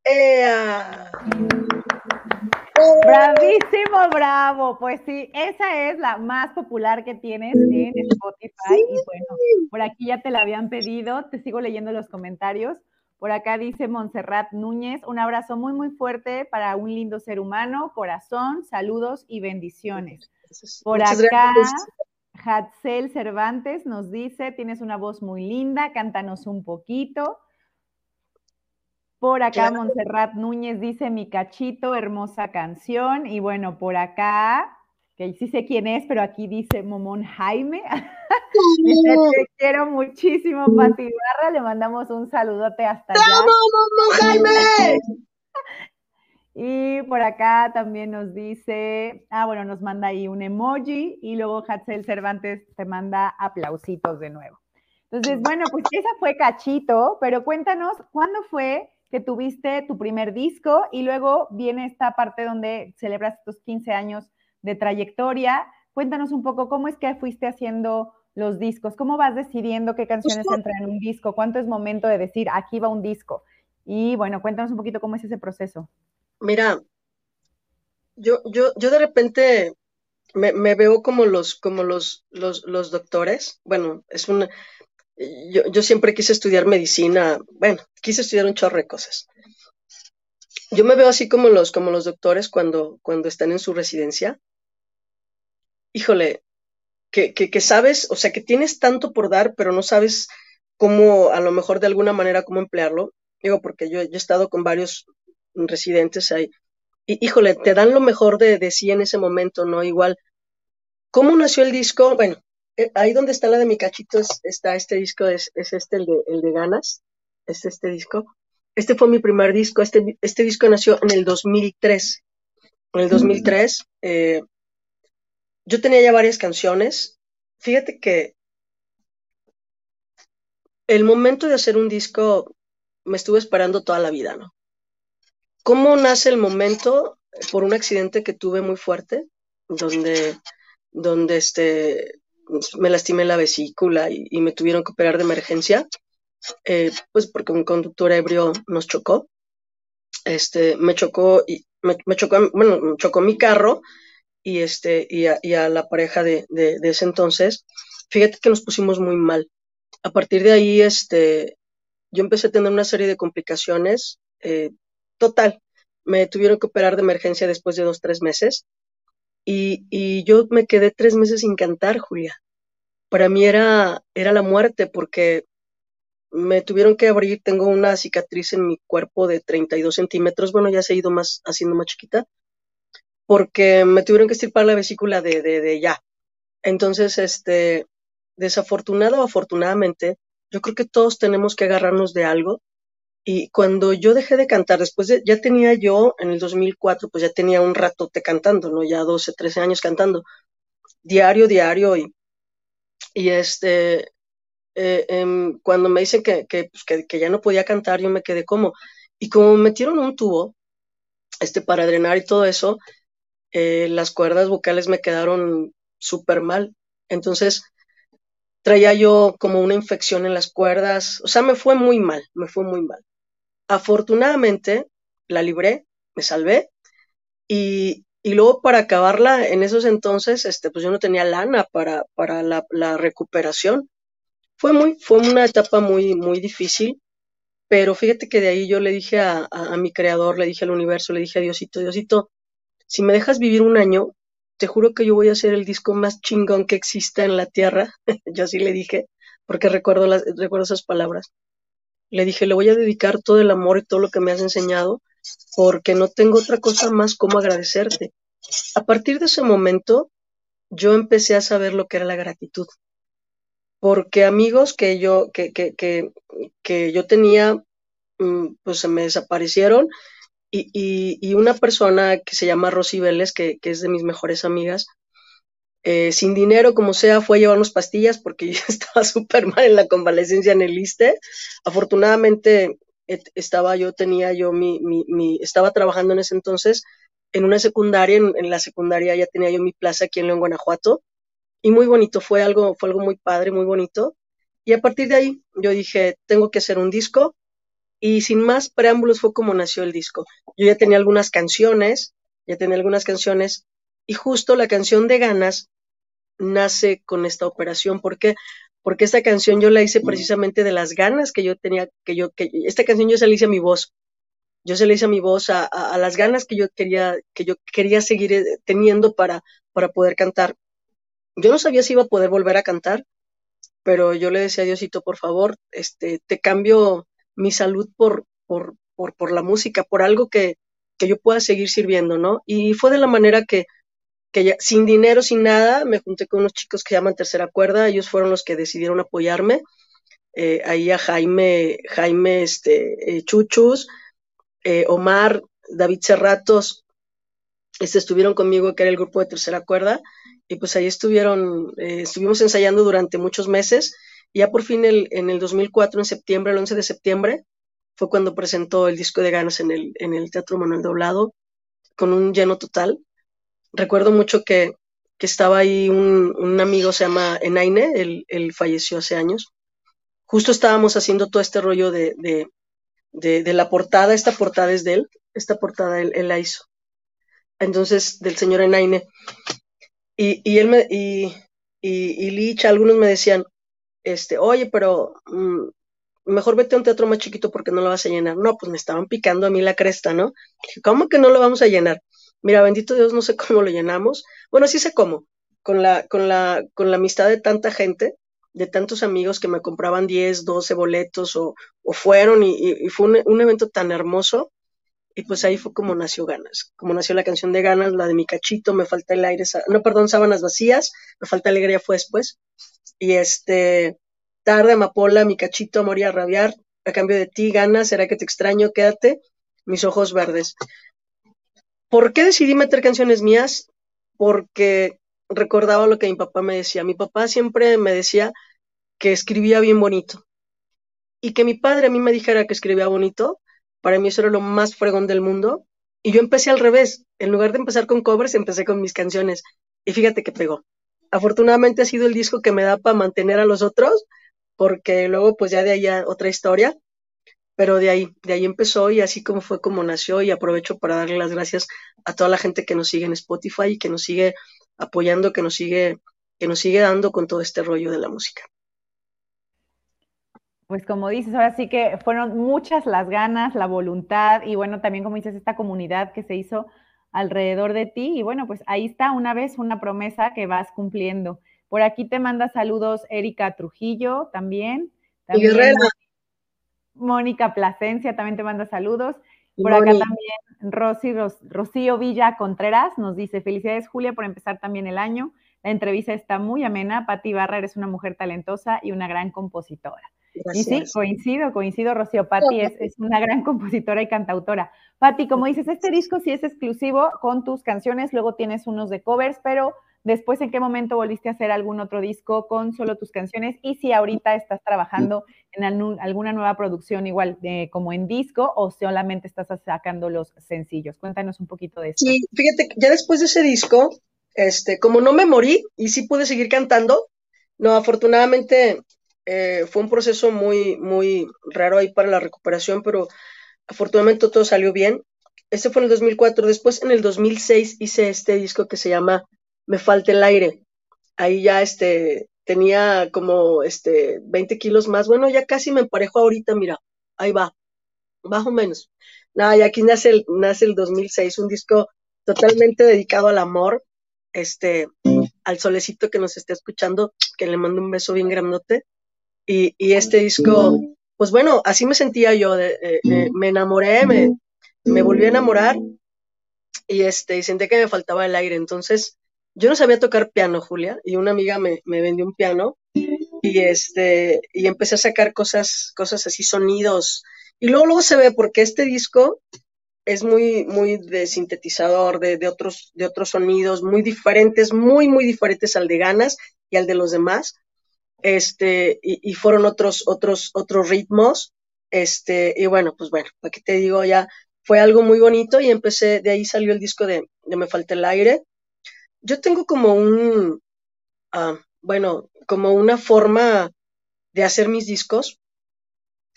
¡Ea! Bravísimo, bravo. Pues sí, esa es la más popular que tienes en Spotify. Sí. Y bueno, por aquí ya te la habían pedido. Te sigo leyendo los comentarios. Por acá dice Montserrat Núñez: un abrazo muy, muy fuerte para un lindo ser humano. Corazón, saludos y bendiciones. Por Muchas acá, gracias. Hatzel Cervantes nos dice: tienes una voz muy linda, cántanos un poquito. Por acá claro. Montserrat Núñez dice: mi cachito, hermosa canción. Y bueno, por acá, que sí sé quién es, pero aquí dice Momón Jaime. Dice: te quiero muchísimo, Patty Ibarra. Le mandamos un saludote hasta allá. ¡Te amo, Momón Jaime! Y por acá también nos dice, ah, bueno, nos manda ahí un emoji. Y luego Hatzel Cervantes te manda aplausitos de nuevo. Entonces, bueno, pues esa fue Cachito. Pero cuéntanos, ¿cuándo fue que tuviste tu primer disco? Y luego viene esta parte donde celebras estos quince años de trayectoria. Cuéntanos un poco cómo es que fuiste haciendo los discos, cómo vas decidiendo qué canciones entran en un disco, cuánto es momento de decir, aquí va un disco. Y bueno, cuéntanos un poquito cómo es ese proceso. Mira, yo, yo, yo de repente me, me veo como los, como los, los, los doctores. Bueno, es una... Yo, yo siempre quise estudiar medicina, bueno, quise estudiar un chorro de cosas. Yo me veo así como los, como los doctores cuando, cuando están en su residencia. Híjole, que, que, que sabes, o sea, que tienes tanto por dar, pero no sabes cómo, a lo mejor de alguna manera, cómo emplearlo. Digo, porque yo, yo he estado con varios residentes ahí. Y híjole, te dan lo mejor de, de sí en ese momento, ¿no? Igual, ¿cómo nació el disco? Bueno. Ahí donde está la de Mi Cachito es, está este disco, es, es este, el de, el de Ganas, es este disco. Este fue mi primer disco, este, este disco nació en el dos mil tres. En el dos mil tres eh, yo tenía ya varias canciones. Fíjate que el momento de hacer un disco me estuve esperando toda la vida, ¿no? ¿Cómo nace el momento? Por un accidente que tuve muy fuerte, donde, donde este... me lastimé la vesícula y, y me tuvieron que operar de emergencia, eh, pues porque un conductor ebrio nos chocó, este, me chocó, y me, me chocó, bueno, me chocó mi carro y, este, y, a, y a la pareja de, de, de ese entonces. Fíjate que nos pusimos muy mal. A partir de ahí, este, yo empecé a tener una serie de complicaciones, eh, total, me tuvieron que operar de emergencia después de dos, tres meses. Y, y yo me quedé tres meses sin cantar, Julia. Para mí era, era la muerte, porque me tuvieron que abrir. Tengo una cicatriz en mi cuerpo de treinta y dos centímetros. Bueno, ya se ha ido más, haciendo más chiquita. Porque me tuvieron que extirpar la vesícula de, de, de ya. Entonces, este, desafortunada o afortunadamente, yo creo que todos tenemos que agarrarnos de algo. Y cuando yo dejé de cantar, después de, ya tenía yo, en el dos mil cuatro, pues ya tenía un ratote cantando, ¿no? Ya doce, trece años cantando, diario, diario, y, y este, eh, eh, cuando me dicen que, que, pues que, que ya no podía cantar, yo me quedé como, y como metieron un tubo, este, para drenar y todo eso, eh, las cuerdas vocales me quedaron súper mal, entonces traía yo como una infección en las cuerdas, o sea, me fue muy mal, me fue muy mal. Afortunadamente la libré, me salvé, y, y luego para acabarla en esos entonces, este, pues yo no tenía lana para, para la, la recuperación. Fue, muy, fue una etapa muy, muy difícil, pero fíjate que de ahí yo le dije a, a, a mi creador, le dije al universo, le dije a Diosito, Diosito, si me dejas vivir un año, te juro que yo voy a hacer el disco más chingón que exista en la tierra. Yo así le dije, porque recuerdo, las, recuerdo esas palabras. Le dije, le voy a dedicar todo el amor y todo lo que me has enseñado, porque no tengo otra cosa más como agradecerte. A partir de ese momento, yo empecé a saber lo que era la gratitud. Porque amigos que yo, que, que, que, que yo tenía, pues se me desaparecieron. Y, y, y una persona que se llama Rosy Vélez, que, que es de mis mejores amigas, eh, sin dinero como sea, fue a llevarnos pastillas porque yo estaba súper mal en la convalecencia en el ISSSTE. Afortunadamente estaba yo, tenía yo mi, mi, mi, estaba trabajando en ese entonces en una secundaria, en, en la secundaria ya tenía yo mi plaza aquí en León, Guanajuato, y muy bonito, fue algo, fue algo muy padre, muy bonito, y a partir de ahí yo dije, tengo que hacer un disco. Y sin más preámbulos fue como nació el disco. Yo ya tenía algunas canciones, ya tenía algunas canciones, y justo la canción de Ganas nace con esta operación. ¿Por qué? Porque esta canción yo la hice precisamente de las ganas que yo tenía, que yo, que esta canción yo se la hice a mi voz. Yo se la hice a mi voz, a, a, a las ganas que yo quería, que yo quería seguir teniendo para, para poder cantar. Yo no sabía si iba a poder volver a cantar, pero yo le decía a Diosito, por favor, este, te cambio mi salud por, por, por, por la música, por algo que, que yo pueda seguir sirviendo, ¿no? Y fue de la manera que, que ya, sin dinero, sin nada, me junté con unos chicos que se llaman Tercera Cuerda, ellos fueron los que decidieron apoyarme, eh, ahí a Jaime, Jaime este, eh, Chuchus, eh, Omar, David Cerratos, este, estuvieron conmigo, que era el grupo de Tercera Cuerda, y pues ahí estuvieron, eh, estuvimos ensayando durante muchos meses. Ya por fin el, en el dos mil cuatro, en septiembre, el once de septiembre, fue cuando presentó el disco de Ganas en el, en el Teatro Manuel Doblado, con un lleno total. Recuerdo mucho que, que estaba ahí un, un amigo, se llama Enaine, él, él falleció hace años. Justo estábamos haciendo todo este rollo de, de, de, de la portada, esta portada es de él, esta portada él, él la hizo. Entonces, del señor Enaine. Y, y él me, y, y, y Lich, algunos me decían, Este, oye, pero mm, mejor vete a un teatro más chiquito porque no lo vas a llenar. No, pues me estaban picando a mí la cresta, ¿no? Dije, ¿cómo que no lo vamos a llenar? Mira, bendito Dios, no sé cómo lo llenamos. Bueno, sí sé cómo, con la, con la, con la amistad de tanta gente, de tantos amigos que me compraban diez, doce boletos o, o fueron y, y, y fue un, un evento tan hermoso. Y pues ahí fue como nació Ganas, como nació la canción de Ganas, la de Mi Cachito, Me Falta el Aire, no, perdón, Sábanas Vacías, Me Falta Alegría fue después. Y este, Tarde, Amapola, Mi Cachito, Amor y a Rabiar, A Cambio de Ti, Ganas, Será que Te Extraño, Quédate, Mis Ojos Verdes. ¿Por qué decidí meter canciones mías? Porque recordaba lo que mi papá me decía. Mi papá siempre me decía que escribía bien bonito. Y que mi padre a mí me dijera que escribía bonito, para mí eso era lo más fregón del mundo. Y yo empecé al revés. En lugar de empezar con covers, empecé con mis canciones. Y fíjate que pegó. Afortunadamente ha sido el disco que me da para mantener a los otros, porque luego pues ya de ahí a otra historia, pero de ahí, de ahí empezó y así como fue como nació, y aprovecho para darle las gracias a toda la gente que nos sigue en Spotify y que nos sigue apoyando, que nos sigue, que nos sigue dando con todo este rollo de la música. Pues como dices, ahora sí que fueron muchas las ganas, la voluntad y bueno, también como dices, esta comunidad que se hizo alrededor de ti y bueno, pues ahí está una vez una promesa que vas cumpliendo. Por aquí te manda saludos Erika Trujillo también. también Mónica Plasencia también te manda saludos. Por acá también Rosy, Ros, Rocío Villa Contreras nos dice, felicidades Julia por empezar también el año. La entrevista está muy amena. Patty Ibarra, eres una mujer talentosa y una gran compositora. Gracias. Y sí, coincido, coincido, Rocío. Patty es, es una gran compositora y cantautora. Patty, como dices, este disco sí es exclusivo con tus canciones, luego tienes unos de covers, pero después, ¿en qué momento volviste a hacer algún otro disco con solo tus canciones? Y si ahorita estás trabajando en alguna nueva producción igual de, como en disco o solamente estás sacando los sencillos. Cuéntanos un poquito de eso. Sí, fíjate, ya después de ese disco, este, como no me morí y sí pude seguir cantando, no, afortunadamente... Eh, fue un proceso muy, muy raro ahí para la recuperación, pero afortunadamente todo salió bien. Este fue en el dos mil cuatro. Después, en el dos mil seis, hice este disco que se llama Me Falta el Aire. Ahí ya este, tenía como este, veinte kilos más. Bueno, ya casi me emparejo ahorita, mira. Ahí va, más o menos. Nada, y aquí nace el, nace el dos mil seis, un disco totalmente dedicado al amor, este, al solecito que nos está escuchando, que le mando un beso bien grandote. Y, y este disco, pues bueno, así me sentía yo, de, de, de, me enamoré, me, me volví a enamorar y, este, y sentí que me faltaba el aire. Entonces, yo no sabía tocar piano, Julia, y una amiga me, me vendió un piano y, este, y empecé a sacar cosas, cosas así, sonidos. Y luego, luego se ve, porque este disco es muy, muy de sintetizador, de, de, otros, de otros sonidos muy diferentes, muy, muy diferentes al de Ganas y al de los demás. Este, y, y fueron otros, otros, otros ritmos, este, y bueno, pues bueno, para qué te digo, ya fue algo muy bonito y empecé, de ahí salió el disco de, de Me Falta el Aire. Yo tengo como un, ah, bueno, como una forma de hacer mis discos,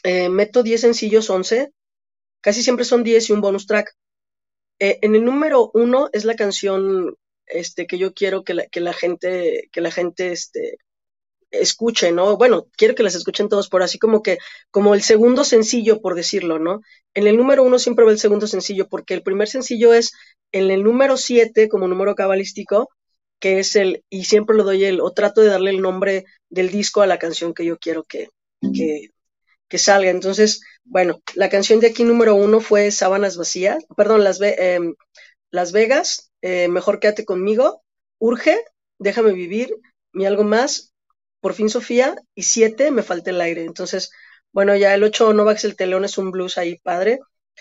eh, meto diez sencillos, once, casi siempre son diez y un bonus track. Eh, en el número uno es la canción, este, que yo quiero que la, que la gente, que la gente, este, escuchen, ¿no? Bueno, quiero que las escuchen todos, por así como que, como el segundo sencillo, por decirlo, ¿no? En el número uno siempre va el segundo sencillo, porque el primer sencillo es en el número siete, como número cabalístico, que es el, y siempre lo doy el, o trato de darle el nombre del disco a la canción que yo quiero que, que, que salga. Entonces, bueno, la canción de aquí número uno fue Sábanas Vacías, perdón, Las, Ve eh, Las Vegas, eh, Mejor Quédate Conmigo, Urge, Déjame Vivir, Mi Algo Más, Por Fin Sofía, y siete, Me Falta el Aire. Entonces, bueno, ya el ocho, No Bajes el Telón, es un blues ahí padre.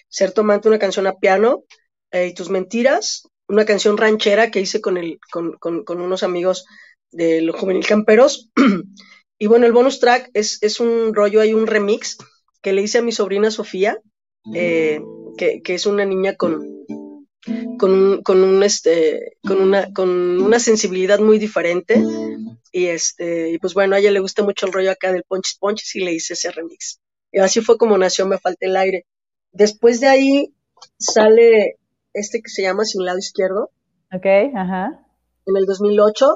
Ser tu amante, una canción a piano, eh, y tus mentiras, una canción ranchera que hice con, el, con, con, con unos amigos de los Juvenil Camperos. Y bueno, el bonus track es, es un rollo, hay un remix que le hice a mi sobrina Sofía, eh, que, que es una niña con, con, un, con, un este, con, una, con una sensibilidad muy diferente. Y este, y pues bueno, a ella le gusta mucho el rollo acá del Ponches Ponches y le hice ese remix. Y así fue como nació Me Falta el Aire. Después de ahí sale este que se llama Sin Lado Izquierdo. Ok, ajá. En el dos mil ocho.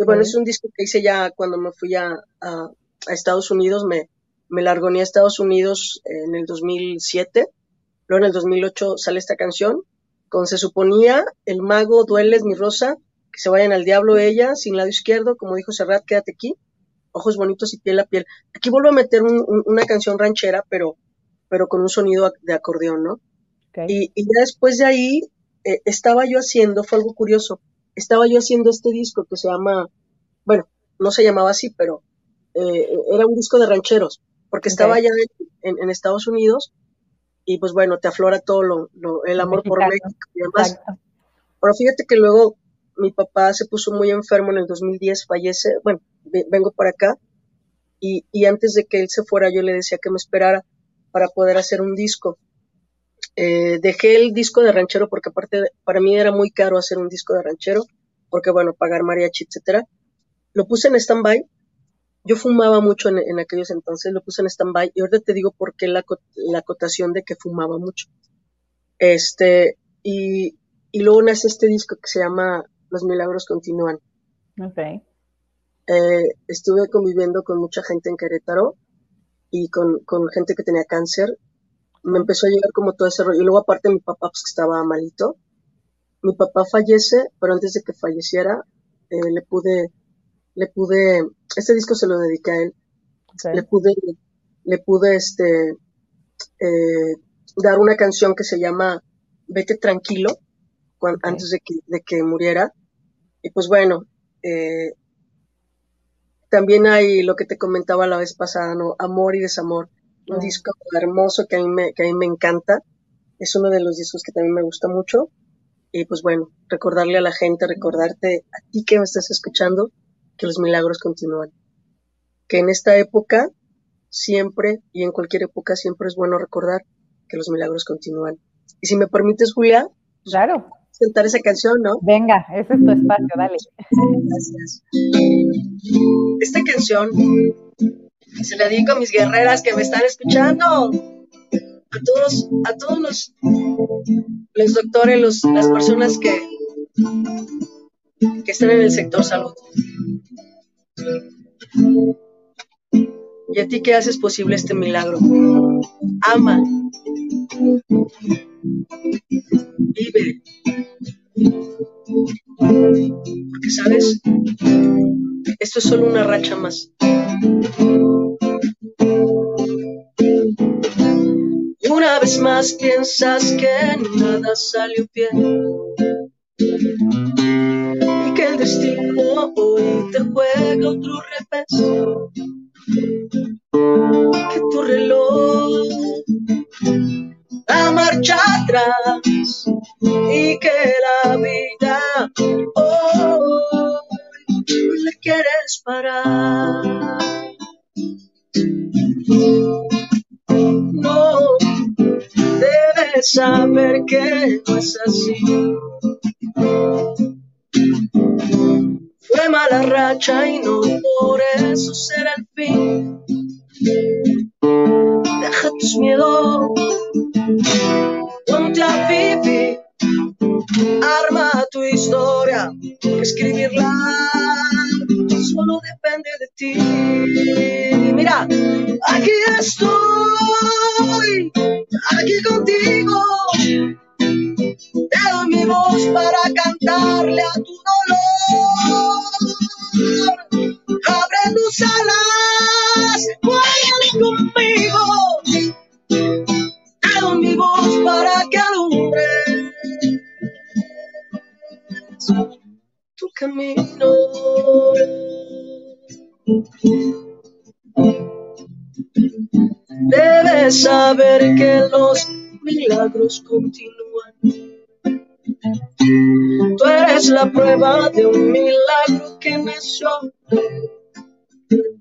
Y bueno, okay. Es un disco que hice ya cuando me fui a, a, a Estados Unidos. Me, me largoné a Estados Unidos en el dos mil siete. Luego en el dos mil ocho sale esta canción. Con Se Suponía, El Mago, Dueles, Mi Rosa, Que Se Vayan al Diablo, Ella, Sin Lado Izquierdo, como dijo Serrat, Quédate Aquí, Ojos Bonitos y Piel a Piel. Aquí vuelvo a meter un, un, una canción ranchera, pero, pero con un sonido de acordeón, ¿no? Okay. Y, y ya después de ahí, eh, estaba yo haciendo, fue algo curioso, estaba yo haciendo este disco que se llama, bueno, no se llamaba así, pero eh, era un disco de rancheros, porque estaba okay. ya en, en Estados Unidos, y pues bueno, te aflora todo lo, lo, el amor Mexicano. Por México y demás. Exacto. Pero fíjate que luego... Mi papá se puso muy enfermo en el dos mil diez, fallece, bueno, vengo para acá, y, y antes de que él se fuera yo le decía que me esperara para poder hacer un disco. Eh, dejé el disco de ranchero porque aparte para mí era muy caro hacer un disco de ranchero, porque bueno, pagar mariachi, etcétera. Lo puse en stand-by, yo fumaba mucho en, en aquellos entonces, lo puse en stand-by, y ahorita te digo por qué la, la acotación de que fumaba mucho. Este, y, y luego nace este disco que se llama... Los milagros continúan. Okay. Eh, estuve conviviendo con mucha gente en Querétaro, y con, con gente que tenía cáncer. Me empezó a llegar como todo ese rollo. Y luego aparte mi papá, pues que estaba malito. Mi papá fallece, pero antes de que falleciera, eh, le pude, le pude, este disco se lo dediqué a él. Okay. Le pude, le pude este, eh, dar una canción que se llama Vete Tranquilo, cuando, okay. antes de que, de que muriera. Y pues bueno, eh, también hay lo que te comentaba la vez pasada, ¿no? Amor y Desamor. Un uh-huh. disco hermoso que a, mí me, que a mí me encanta. Es uno de los discos que también me gusta mucho. Y pues bueno, recordarle a la gente, recordarte a ti que me estás escuchando, que los milagros continúan. Que en esta época, siempre y en cualquier época, siempre es bueno recordar que los milagros continúan. Y si me permites, Julia, pues, claro. sentar esa canción, ¿no? Venga, ese es tu espacio, dale. Gracias. Esta canción se la dedico a mis guerreras que me están escuchando. A todos, a todos los, los doctores, los, las personas que, que están en el sector salud. Y a ti que haces posible este milagro. Ama. Vive. Porque, ¿sabes? Esto es solo una racha más. Una vez más piensas que nada salió bien y que el destino hoy te juega otro revés, que tu reloj da marcha atrás y que la vida hoy la quieres parar. No, debes saber que no es así. Fue mala racha y no por eso será el fin. Deja tus miedos, ponte a vivir. Arma tu historia, escribirla solo depende de ti. Mira, aquí estoy, aquí contigo. Te doy mi voz para cantarle a tu dolor. Abre tus alas, vuelan conmigo. Te doy mi voz para que alumbres tu camino. Debes saber que los milagros continúan. Tú eres la prueba de un milagro que nació.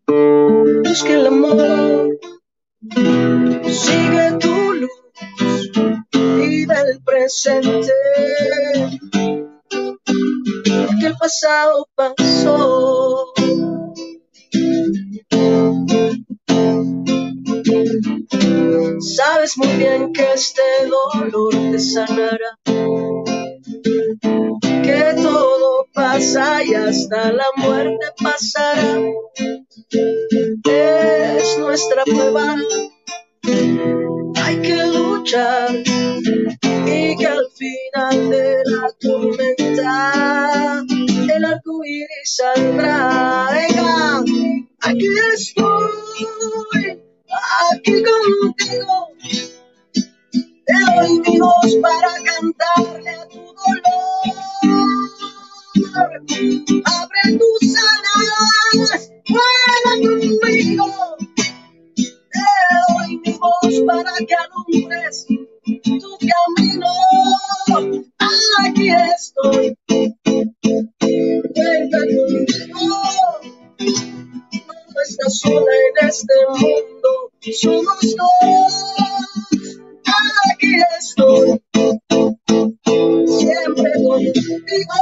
Busca el amor, sigue tu luz, vive el presente, porque el pasado pasó. Sabes muy bien que este dolor te sanará, que todo pasa y hasta la muerte pasará. Es nuestra prueba, hay que luchar y que al final de la tormenta el arco iris saldrá. Venga, aquí estoy, aquí contigo. Te doy mi voz para cantarle a tu dolor. Abre tus alas, vuela conmigo. Te doy mi voz para que alumbres tu camino. Aquí estoy, cuenta conmigo. No estás sola en este mundo, somos dos. Aquí estoy, siempre contigo.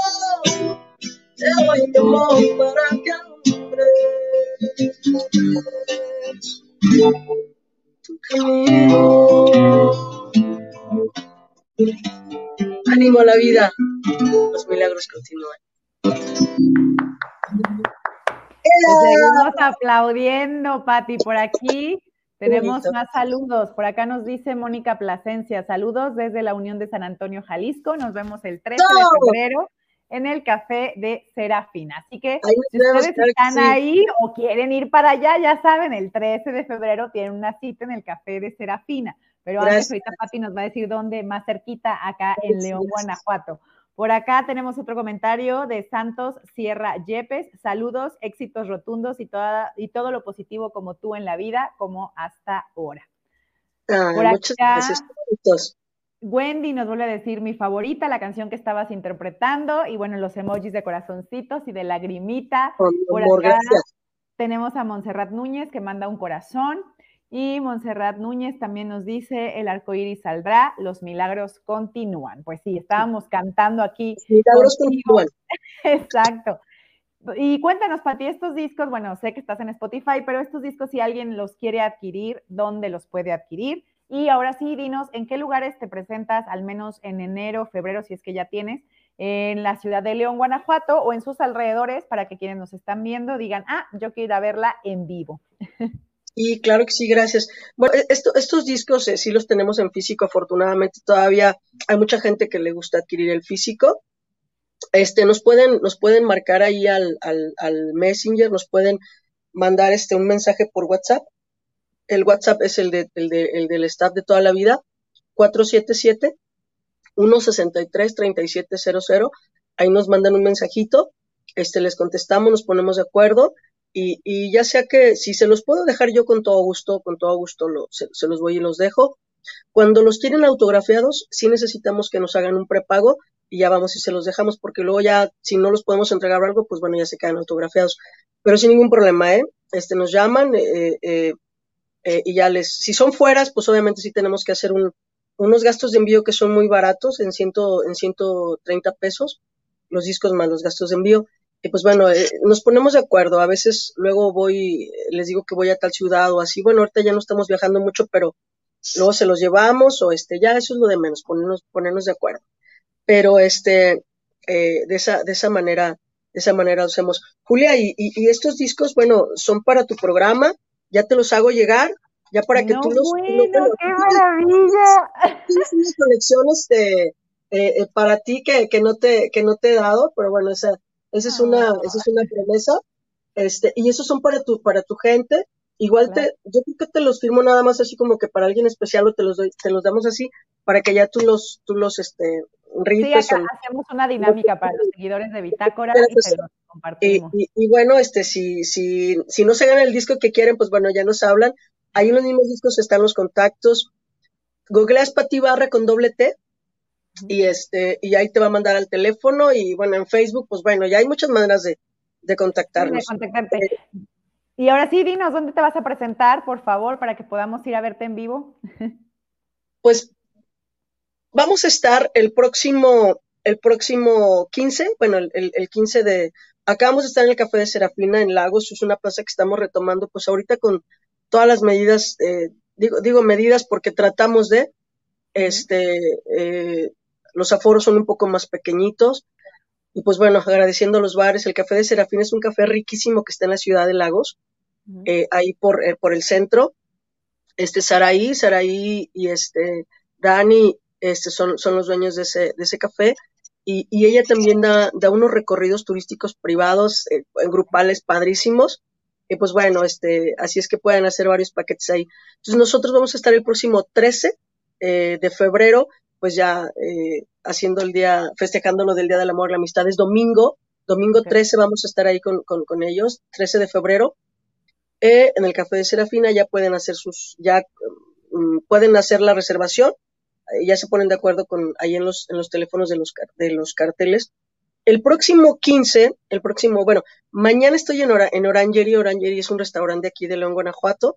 Te doy mi amor para que alumbres tu camino. Ánimo a la vida, los milagros continúan. Seguimos aplaudiendo, Patty, por aquí. Tenemos bonito. Más saludos. Por acá nos dice Mónica Plasencia. Saludos desde la Unión de San Antonio, Jalisco. Nos vemos el trece de febrero en el Café de Serafina. Así que si ustedes están ahí o quieren ir para allá, ya saben, el trece de febrero tienen una cita en el Café de Serafina. Pero antes, ahorita Papi nos va a decir dónde, más cerquita, acá en León, Guanajuato. Por acá tenemos otro comentario de Santos Sierra Yepes. Saludos, éxitos rotundos y, toda, y todo lo positivo como tú en la vida, como hasta ahora. Ah, por muchas acá, gracias. Wendy nos vuelve a decir mi favorita, la canción que estabas interpretando, y bueno, los emojis de corazoncitos y de lagrimita. Por, por amor, acá gracias. Tenemos a Montserrat Núñez que manda un corazón. Y Montserrat Núñez también nos dice, el arco iris saldrá, los milagros continúan. Pues sí, estábamos cantando aquí. Los milagros continúan. Exacto. Y cuéntanos, Pati, estos discos, bueno, sé que estás en Spotify, pero estos discos, si alguien los quiere adquirir, ¿dónde los puede adquirir? Y ahora sí, dinos, ¿en qué lugares te presentas, al menos en enero, febrero, si es que ya tienes, en la ciudad de León, Guanajuato, o en sus alrededores, para que quienes nos están viendo digan, ah, yo quiero ir a verla en vivo? Y claro que sí, gracias. Bueno, esto, estos discos eh, sí los tenemos en físico, afortunadamente todavía hay mucha gente que le gusta adquirir el físico. Este, nos pueden, nos pueden marcar ahí al, al, al Messenger, nos pueden mandar este un mensaje por WhatsApp. El WhatsApp es el, de, el, de, el del staff de toda la vida, cuatro siete siete, uno seis tres, tres siete cero cero. Ahí nos mandan un mensajito, este, les contestamos, nos ponemos de acuerdo. Y, y ya sea que si se los puedo dejar yo con todo gusto, con todo gusto lo, se, se los voy y los dejo. Cuando los tienen autografiados, sí necesitamos que nos hagan un prepago y ya vamos y se los dejamos, porque luego ya, si no los podemos entregar algo, pues bueno, ya se quedan autografiados. Pero sin ningún problema, ¿eh? Este, nos llaman eh, eh, eh, y ya les... Si son fueras, pues obviamente sí tenemos que hacer un, unos gastos de envío que son muy baratos, en, ciento, en ciento treinta pesos, los discos más los gastos de envío. Y pues bueno, eh, nos ponemos de acuerdo, a veces luego voy, les digo que voy a tal ciudad o así, bueno, ahorita ya no estamos viajando mucho, pero luego se los llevamos o este, ya eso es lo de menos, ponernos, ponernos de acuerdo. Pero este, eh, de esa, de esa manera, de esa manera lo hacemos. Julia, y, y, y estos discos, bueno, son para tu programa, ya te los hago llegar, ya para no, que tú los... Bueno, no, bueno, ¡qué maravilla! Tienes colecciones eh, eh, para ti que, que, no te, que no te he dado, pero bueno, esa... Esa es una, ah, esa es una promesa, este, y esos son para tu, para tu gente, igual claro. te, yo creo que te los firmo nada más así como que para alguien especial o te los doy, te los damos así, para que ya tú los, tú los, este, rifes. Sí, acá o, hacemos una dinámica ¿no? para los seguidores de Bitácora y pues, te los compartimos. Y, y, y bueno, este, si, si, si no se gana el disco que quieren, pues bueno, ya nos hablan, ahí en los mismos discos están los contactos, googleas Patty Ibarra con doble T, y este y ahí te va a mandar al teléfono y bueno, en Facebook, pues bueno, ya hay muchas maneras de, de contactarnos. De contactarte. Y ahora sí, dinos, ¿dónde te vas a presentar, por favor, para que podamos ir a verte en vivo? Pues vamos a estar el próximo el próximo quince, bueno, el, el, el quince de... Acá vamos a estar en el Café de Serafina, en Lagos, es una plaza que estamos retomando, pues ahorita con todas las medidas, eh, digo, digo medidas porque tratamos de... Este, eh, los aforos son un poco más pequeñitos y pues bueno, agradeciendo a los bares, el Café de Serafín es un café riquísimo que está en la ciudad de Lagos, uh-huh. eh, ahí por, eh, por el centro, este Saraí, Saraí y este Dani este, son, son los dueños de ese, de ese café y, y ella también da, da unos recorridos turísticos privados, eh, en grupales padrísimos. Y pues bueno, este, así es que pueden hacer varios paquetes ahí. Entonces nosotros vamos a estar el próximo trece Eh, de febrero, pues ya eh, haciendo el día, festejándolo del Día del Amor, la Amistad, es domingo, domingo okay. trece vamos a estar ahí con, con, con ellos, trece de febrero, eh, en el Café de Serafina, ya pueden hacer sus, ya um, pueden hacer la reservación, eh, ya se ponen de acuerdo con, ahí en los, en los teléfonos de los, de los carteles. El próximo quince, el próximo, bueno, mañana estoy en, Ora, en Orangerie, Orangerie es un restaurante aquí de León, Guanajuato.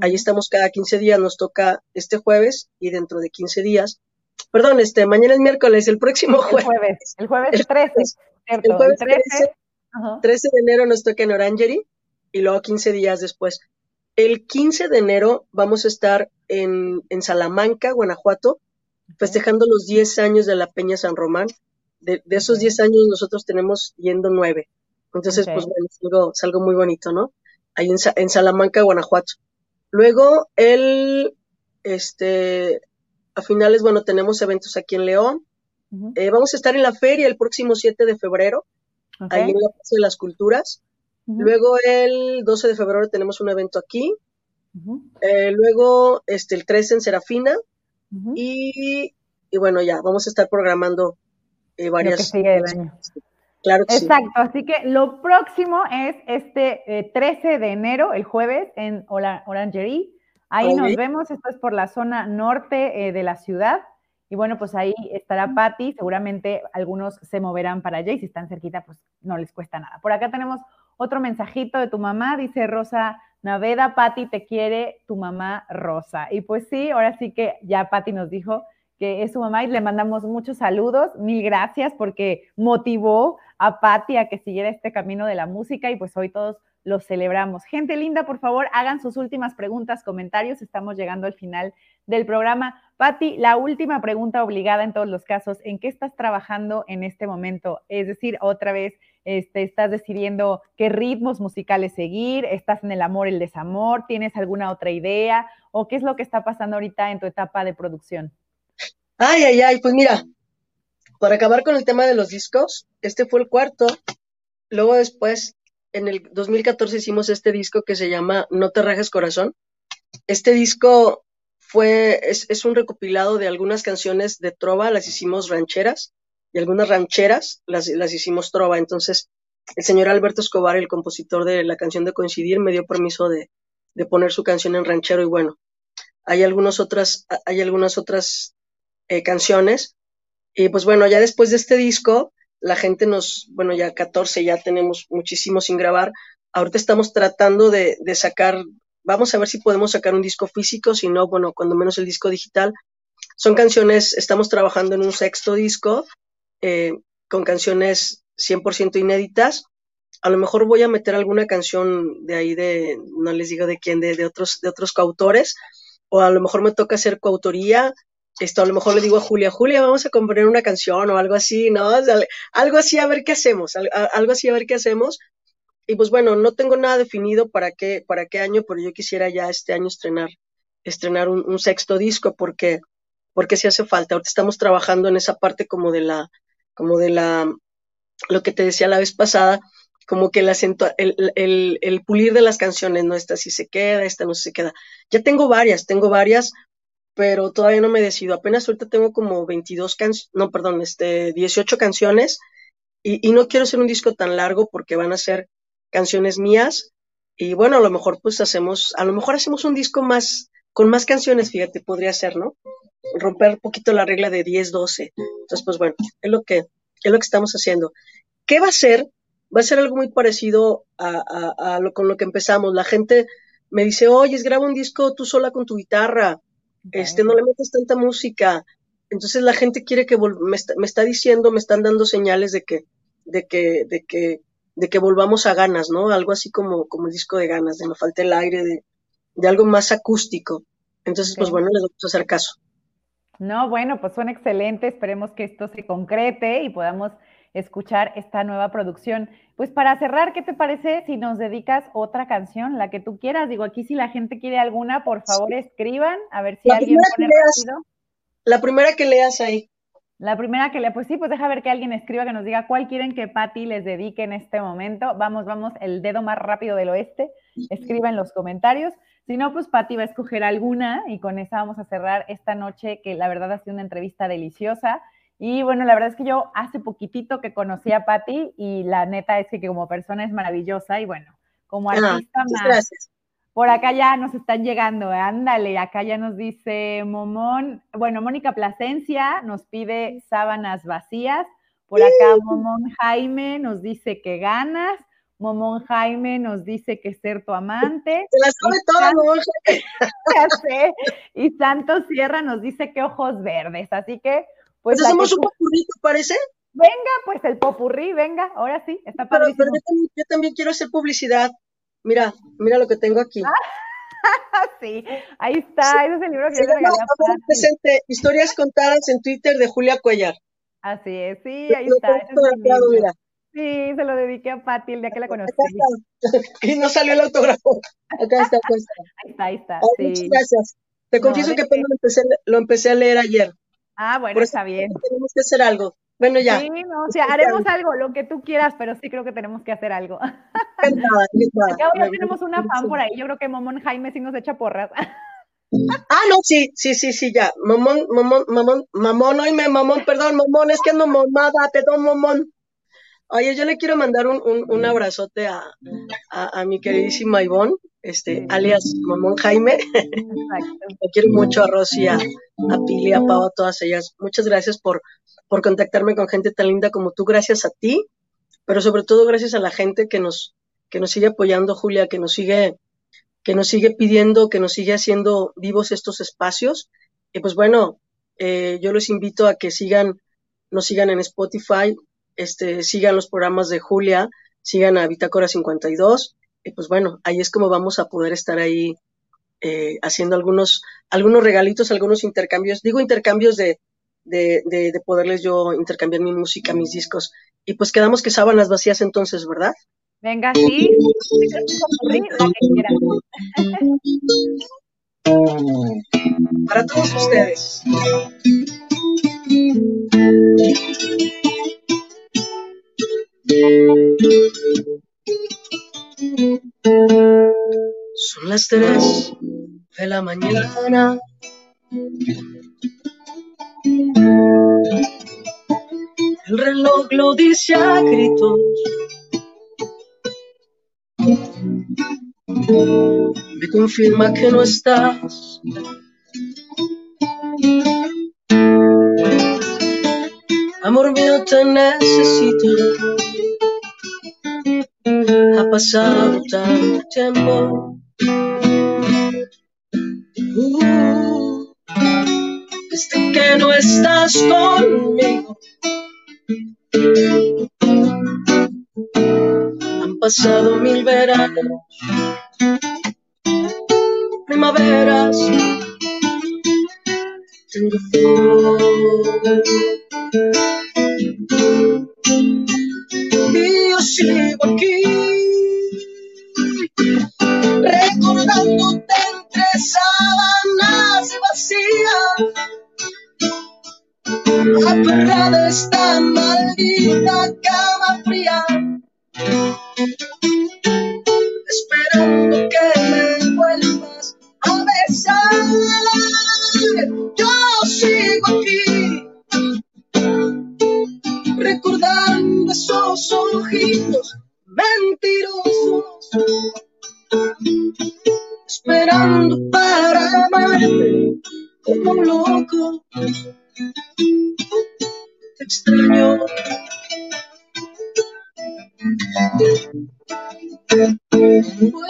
Ahí estamos cada quince días, nos toca este jueves y dentro de quince días, perdón, este mañana es miércoles, el próximo jueves. El jueves, el jueves el trece, cierto, el jueves trece, ajá. trece de enero nos toca en Orangerie y luego quince días después. El quince de enero vamos a estar en, en Salamanca, Guanajuato, festejando los diez años de la Peña San Román. De, de esos diez años nosotros tenemos yendo nueve. Entonces, okay. pues bueno, es algo, es algo muy bonito, ¿no? Ahí en, en Salamanca, Guanajuato. Luego, el, este, a finales, bueno, tenemos eventos aquí en León. Uh-huh. eh, vamos a estar en la feria el próximo siete de febrero, okay, ahí en la Plaza de las Culturas. Uh-huh. Luego, el doce de febrero tenemos un evento aquí. Uh-huh. eh, luego, este, el trece en Serafina. Uh-huh. y, y bueno, ya, vamos a estar programando eh, varias... Lo que sigue del año. Claro que exacto, sí. Así que lo próximo es este eh, trece de enero, el jueves, en Orangerie. Ahí okay. nos vemos, esto es por la zona norte eh, de la ciudad. Y bueno, pues ahí estará Patty, seguramente algunos se moverán para allá y si están cerquita, pues no les cuesta nada. Por acá tenemos otro mensajito de tu mamá, dice Rosa Naveda, Patty, te quiere tu mamá Rosa. Y pues sí, ahora sí que ya Patty nos dijo que es su mamá y le mandamos muchos saludos, mil gracias porque motivó a Patty a que siguiera este camino de la música y pues hoy todos los celebramos. Gente linda, por favor, hagan sus últimas preguntas, comentarios, estamos llegando al final del programa. Patty, la última pregunta obligada en todos los casos, ¿en qué estás trabajando en este momento? Es decir, otra vez, este, ¿estás decidiendo qué ritmos musicales seguir? ¿Estás en el amor, el desamor? ¿Tienes alguna otra idea? ¿O qué es lo que está pasando ahorita en tu etapa de producción? Ay, ay, ay, pues mira, para acabar con el tema de los discos, este fue el cuarto, luego después, en el dos mil catorce hicimos este disco que se llama No te rajes corazón. Este disco fue, es, es un recopilado de algunas canciones de trova, las hicimos rancheras, y algunas rancheras las, las hicimos trova, entonces el señor Alberto Escobar, el compositor de la canción de Coincidir, me dio permiso de, de poner su canción en ranchero, y bueno, hay algunas otras, hay algunas otras Eh, canciones, y pues bueno, ya después de este disco, la gente nos, bueno, ya catorce, ya tenemos muchísimo sin grabar, ahorita estamos tratando de, de sacar, vamos a ver si podemos sacar un disco físico, si no, bueno, cuando menos el disco digital, son canciones, estamos trabajando en un sexto disco, eh, con canciones cien por ciento inéditas, a lo mejor voy a meter alguna canción de ahí de, no les digo de quién, de, de otros, de otros coautores, o a lo mejor me toca hacer coautoría. Esto, a lo mejor le digo a Julia, Julia, vamos a componer una canción o algo así, ¿no? Algo así a ver qué hacemos, algo así a ver qué hacemos. Y pues bueno, no tengo nada definido para qué, para qué año, pero yo quisiera ya este año estrenar, estrenar un, un sexto disco porque, porque sí hace falta. Ahorita estamos trabajando en esa parte como de la, como de la, lo que te decía la vez pasada, como que el, acento, el, el, el pulir de las canciones, ¿no? Esta sí se queda, esta no se queda. Ya tengo varias, tengo varias. pero todavía no me decido, apenas ahorita tengo como veintidós canciones, no, perdón, este, dieciocho canciones, y, y no quiero hacer un disco tan largo porque van a ser canciones mías, y bueno, a lo mejor pues hacemos, a lo mejor hacemos un disco más, con más canciones, fíjate, podría ser, ¿no? Romper un poquito la regla de diez, doce, entonces pues bueno, es lo que, es lo que estamos haciendo. ¿Qué va a ser? Va a ser algo muy parecido a, a, a lo con lo que empezamos, la gente me dice, oye, graba un disco tú sola con tu guitarra, Este, no le metes tanta música, entonces la gente quiere que, vol me, está, me está diciendo, me están dando señales de que, de que, de que, de que volvamos a Ganas, ¿no? Algo así como, como el disco de Ganas, de Me falta el aire, de, de algo más acústico, entonces okay. pues bueno, les vamos a hacer caso. No, bueno, pues suena excelente, esperemos que esto se concrete y podamos escuchar esta nueva producción. Pues para cerrar, ¿qué te parece si nos dedicas otra canción, la que tú quieras? Digo, aquí si la gente quiere alguna, por favor, sí. escriban, a ver si la alguien pone rápido. La primera que leas ahí. La primera que leas, pues sí, pues deja ver que alguien escriba, que nos diga cuál quieren que Patty les dedique en este momento. Vamos, vamos, el dedo más rápido del oeste, escriba en los comentarios. Si no, pues Patty va a escoger alguna y con esa vamos a cerrar esta noche, que la verdad ha sido una entrevista deliciosa. Y bueno, la verdad es que yo hace poquitito que conocí a Patty y la neta es que, que como persona es maravillosa y bueno, como artista ah, más. Gracias. Por acá ya nos están llegando, ándale, acá ya nos dice Momón, bueno, Mónica Plasencia nos pide Sábanas Vacías, por sí. acá Momón Jaime nos dice que Ganas, Momón Jaime nos dice que Ser tu amante. Se la sabe toda, Momón Jaime. Ya sé, y Santos Sierra nos dice que Ojos Verdes, así que pues hacemos que... un popurrí, ¿te parece? Venga, pues el popurrí, venga, ahora sí, está padrísimo. Pero, pero yo, también, yo también quiero hacer publicidad. Mira, mira lo que tengo aquí. Ah, sí, ahí está, sí. ese es el libro que sí, yo te regalé. Presente, historias contadas en Twitter de Julia Cuellar. Así es, sí, ahí yo, está. Todo, todo, es todo, mira. Sí, se lo dediqué a Patty el día que la conocí. Y no salió el autógrafo. Acá está puesta. Ahí está, ahí está. Ay, sí. Muchas gracias. Te confieso no, que apenas lo empecé, lo empecé a leer ayer. Ah, bueno, está bien. Tenemos que hacer algo. Bueno, ya. Sí, no, o sea, haremos algo, lo que tú quieras, pero sí creo que tenemos que hacer algo. Es nada, es nada. Ya, ya tenemos una fan por ahí. Yo creo que Momón Jaime sí nos echa porras. Ah, no, sí, sí, sí, sí, ya. Momón, Momón, Mamón, Mamón, oíme, Mamón, perdón, Momón, es que no, mamada, perdón, Momón. Oye, yo le quiero mandar un, un, un abrazote a, a, a mi queridísima Ivonne, este, alias Mamón Jaime. Le quiero mucho a Rosy, a, a Pili, a Pau, a todas ellas. Muchas gracias por, por contactarme con gente tan linda como tú. Gracias a ti, pero sobre todo gracias a la gente que nos, que nos sigue apoyando, Julia, que nos sigue... que nos sigue pidiendo, que nos sigue haciendo vivos estos espacios. Y pues bueno, eh, yo los invito a que sigan, nos sigan en Spotify, este, sigan los programas de Julia, sigan a Bitácora cincuenta y dos, y pues bueno, ahí es como vamos a poder estar ahí eh, haciendo algunos, algunos regalitos, algunos intercambios, digo intercambios de, de, de, de poderles yo intercambiar mi música, mis discos, y pues quedamos que sábanas vacías entonces, ¿verdad? Venga, sí. Para todos ustedes. Son las tres de la mañana. El reloj lo dice a gritos. Me confirma que no estás. Amor mío, te necesito. Ha pasado tanto tiempo. Uh, desde que no estás conmigo. Han pasado mil veranos. Primaveras, tengo frío y yo sigo aquí recordándote entre sábanas vacías, aferrada a esta maldita cama fría, esperando que me vuelvas a besar. Yo sigo aquí recordando esos ojitos mentirosos, esperando para amarte como un loco. Te extraño. Thank you.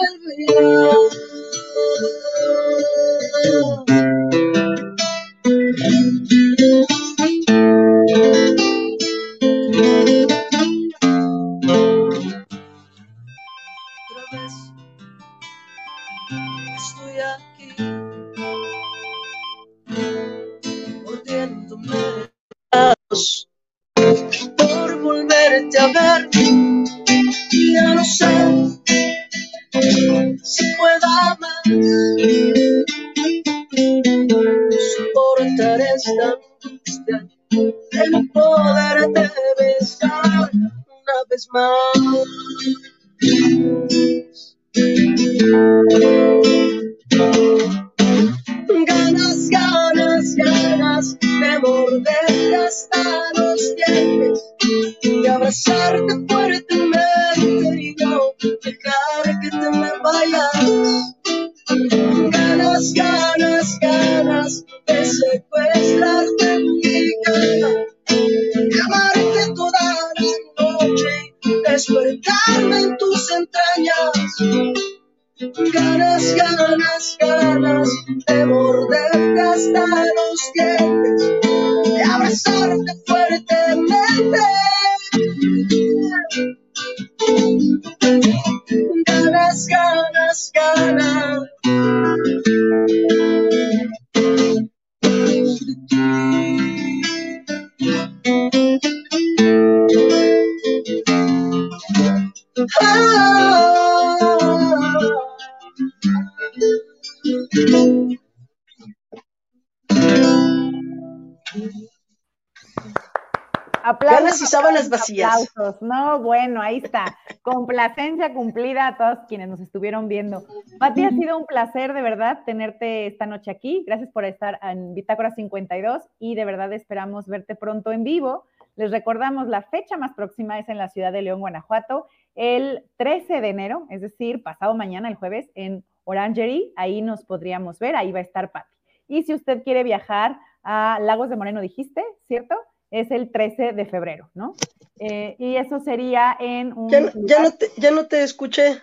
Aplausos y sábanas vacías. Aplausos. No, bueno, ahí está. Complacencia cumplida a todos quienes nos estuvieron viendo. Pati, ha sido un placer de verdad tenerte esta noche aquí. Gracias por estar en Bitácora cincuenta y dos y de verdad esperamos verte pronto en vivo. Les recordamos, la fecha más próxima es en la ciudad de León, Guanajuato, el trece de enero, es decir, pasado mañana, el jueves, en Orangerie. Ahí nos podríamos ver, ahí va a estar Pati. Y si usted quiere viajar a Lagos de Moreno, dijiste, ¿cierto? Es el trece de febrero, ¿no? Eh, y eso sería en un... Ya, ya, no te, ya no te escuché.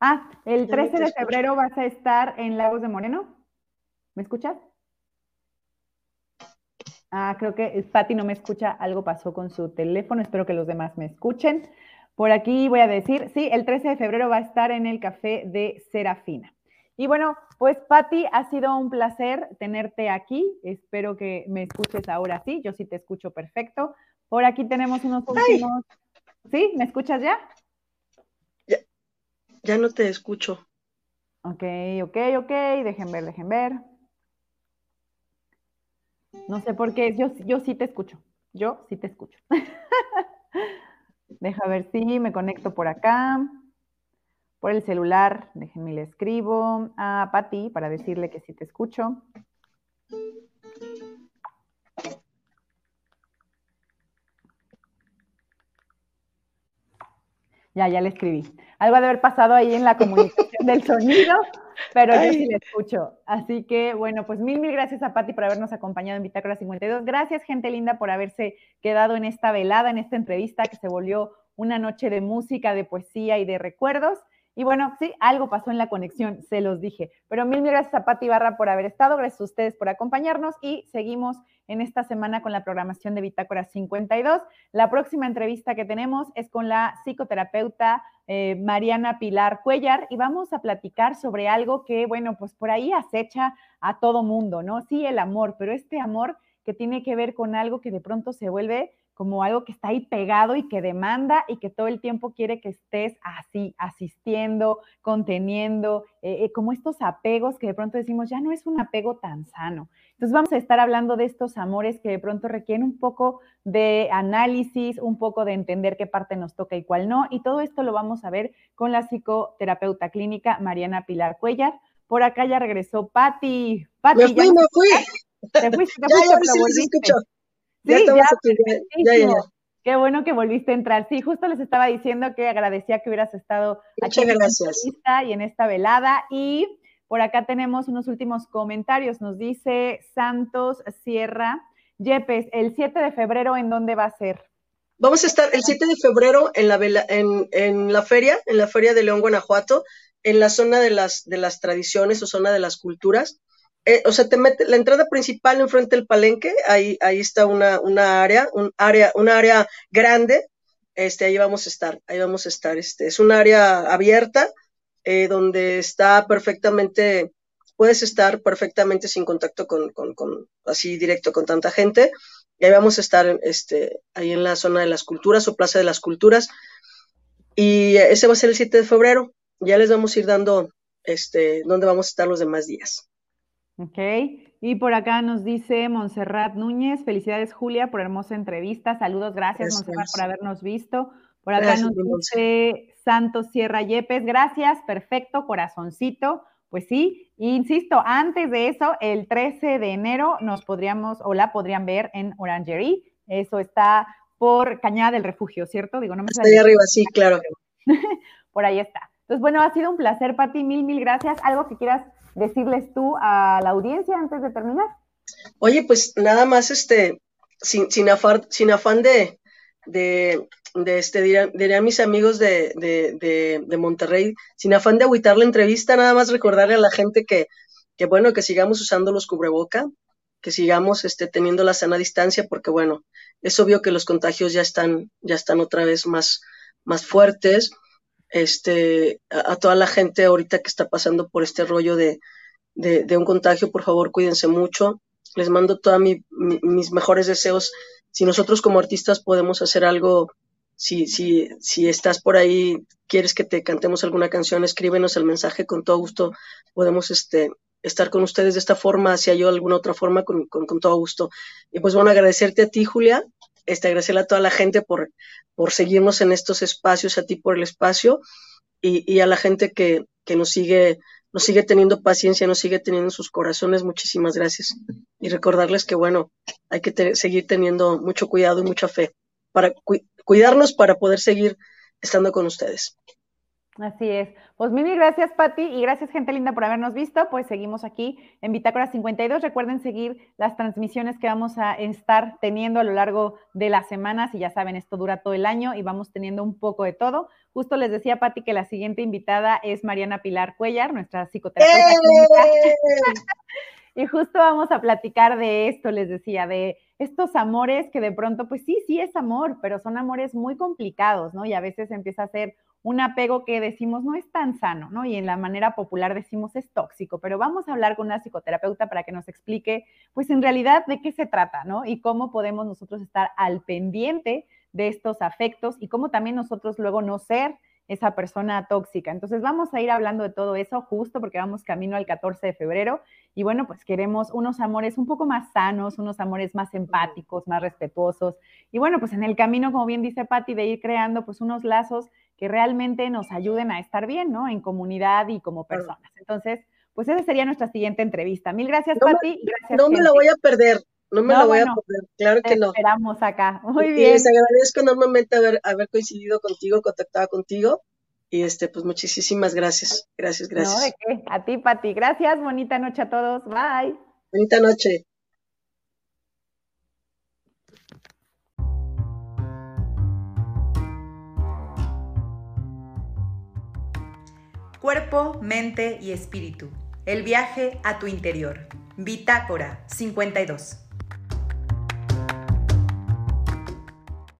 Ah, el trece de febrero vas a estar en Lagos de Moreno. ¿Me escuchas? Ah, creo que Pati no me escucha. Algo pasó con su teléfono. Espero que los demás me escuchen. Por aquí voy a decir, sí, el trece de febrero va a estar en el Café de Serafina. Y bueno, pues Pati, ha sido un placer tenerte aquí. Espero que me escuches ahora sí. Yo sí te escucho perfecto. Por aquí tenemos unos últimos... Ay. ¿Sí? ¿Me escuchas ya? ya? Ya no te escucho. Ok, ok, ok. Dejen ver, dejen ver. No sé por qué. Yo, yo sí te escucho. Yo sí te escucho. Deja ver si me conecto por acá. Por el celular, déjenme le escribo a Pati para decirle que sí te escucho. Ya, ya le escribí. Algo ha de haber pasado ahí en la comunicación del sonido, pero yo sí le escucho. Así que, bueno, pues mil, mil gracias a Pati por habernos acompañado en Bitácora cincuenta y dos. Gracias, gente linda, por haberse quedado en esta velada, en esta entrevista que se volvió una noche de música, de poesía y de recuerdos. Y bueno, sí, algo pasó en la conexión, se los dije. Pero mil, mil gracias a Patty Ibarra por haber estado, gracias a ustedes por acompañarnos y seguimos en esta semana con la programación de Bitácora cincuenta y dos. La próxima entrevista que tenemos es con la psicoterapeuta eh, Mariana Pilar Cuellar y vamos a platicar sobre algo que, bueno, pues por ahí acecha a todo mundo, ¿no? Sí, el amor, pero este amor que tiene que ver con algo que de pronto se vuelve como algo que está ahí pegado y que demanda y que todo el tiempo quiere que estés así, asistiendo, conteniendo, eh, como estos apegos que de pronto decimos, ya no es un apego tan sano. Entonces vamos a estar hablando de estos amores que de pronto requieren un poco de análisis, un poco de entender qué parte nos toca y cuál no, y todo esto lo vamos a ver con la psicoterapeuta clínica Mariana Pilar Cuellar. Por acá ya regresó Pati. Pati me fui, ya... me fui. Te fuiste, te ya, fuiste, ya, pero volviste. Sí, Sí, ya, ya, ya, ya. Qué bueno que volviste a entrar. Sí, justo les estaba diciendo que agradecía que hubieras estado Muchas aquí gracias. en esta y en esta velada. Y por acá tenemos unos últimos comentarios. Nos dice Santos Sierra Yepes, el siete de febrero, ¿en dónde va a ser? Vamos a estar el siete de febrero en la, vela, en, en la feria, en la feria de León, Guanajuato, en la zona de las, de las tradiciones o zona de las culturas. Eh, o sea, te mete, la entrada principal enfrente del palenque, ahí, ahí está una, una área, un área, una área grande, este, ahí vamos a estar, ahí vamos a estar, este, es un área abierta, eh, donde está perfectamente, puedes estar perfectamente sin contacto con, con, con, así directo con tanta gente, y ahí vamos a estar, este, ahí en la zona de las culturas o plaza de las culturas, y ese va a ser el siete de febrero, ya les vamos a ir dando, este, dónde vamos a estar los demás días. Ok, y por acá nos dice Montserrat Núñez, felicidades Julia por hermosa entrevista, saludos, gracias, gracias. Montserrat por habernos visto, por acá gracias, nos dice Montserrat. Santos Sierra Yepes, gracias, perfecto, corazoncito, pues sí, insisto, antes de eso, el trece de enero nos podríamos, o la podrían ver en Orangerie, eso está por Cañada del Refugio, ¿cierto? Digo, no me Está ahí arriba, sí, claro. Por ahí está. Entonces, bueno, ha sido un placer, Pati, mil, mil gracias, algo que quieras decirles tú a la audiencia antes de terminar. Oye, pues nada más este, sin, sin, afán, sin afán de, de, de este, diré, diré a mis amigos de, de, de, de Monterrey, sin afán de agüitar la entrevista, nada más recordarle a la gente que, que bueno, que sigamos usando los cubreboca, que sigamos este, teniendo la sana distancia, porque bueno, es obvio que los contagios ya están, ya están otra vez más, más fuertes. Este, a, a toda la gente ahorita que está pasando por este rollo de, de, de un contagio, por favor, cuídense mucho. Les mando todos mi, mi, mis mejores deseos. Si nosotros como artistas podemos hacer algo, si, si, si estás por ahí, quieres que te cantemos alguna canción, escríbenos el mensaje, con todo gusto podemos este, estar con ustedes de esta forma, si hay alguna otra forma, con, con, con todo gusto. Y pues bueno, agradecerte a ti, Julia, este, agradecerle a toda la gente por, por seguirnos en estos espacios, a ti por el espacio, y, y a la gente que, que nos sigue, nos sigue teniendo paciencia, nos sigue teniendo en sus corazones. Muchísimas gracias. Y recordarles que, bueno, hay que te, seguir teniendo mucho cuidado y mucha fe, para cu- cuidarnos para poder seguir estando con ustedes. Así es. Pues mil gracias, Patty, y gracias, gente linda, por habernos visto. Pues seguimos aquí en Bitácora cincuenta y dos. Recuerden seguir las transmisiones que vamos a estar teniendo a lo largo de las semanas, y ya saben, esto dura todo el año y vamos teniendo un poco de todo. Justo les decía, Patty, que la siguiente invitada es Mariana Pilar Cuellar, nuestra psicoterapeuta ¡Eh! Y justo vamos a platicar de esto, les decía, de estos amores que de pronto, pues sí, sí es amor, pero son amores muy complicados, ¿no? Y a veces empieza a ser un apego que decimos no es tan sano, ¿no? Y en la manera popular decimos es tóxico, pero vamos a hablar con una psicoterapeuta para que nos explique, pues en realidad, de qué se trata, ¿no? Y cómo podemos nosotros estar al pendiente de estos afectos y cómo también nosotros luego no ser esa persona tóxica. Entonces vamos a ir hablando de todo eso justo porque vamos camino al catorce de febrero y bueno, pues queremos unos amores un poco más sanos, unos amores más empáticos, más respetuosos y bueno, pues en el camino, como bien dice Patty, de ir creando pues unos lazos que realmente nos ayuden a estar bien, ¿no? En comunidad y como personas. Entonces, pues esa sería nuestra siguiente entrevista. Mil gracias, no Patty. Me, gracias, no gente. Me la voy a perder. No me no, la voy bueno, a perder, claro que no. Esperamos acá, muy y bien. Les agradezco enormemente haber, haber coincidido contigo, contactado contigo, y este, pues muchísimas gracias, gracias, gracias. No, ¿de qué? A ti, Patty, gracias, bonita noche a todos, bye. Bonita noche. Cuerpo, mente y espíritu, el viaje a tu interior, Bitácora cincuenta y dos.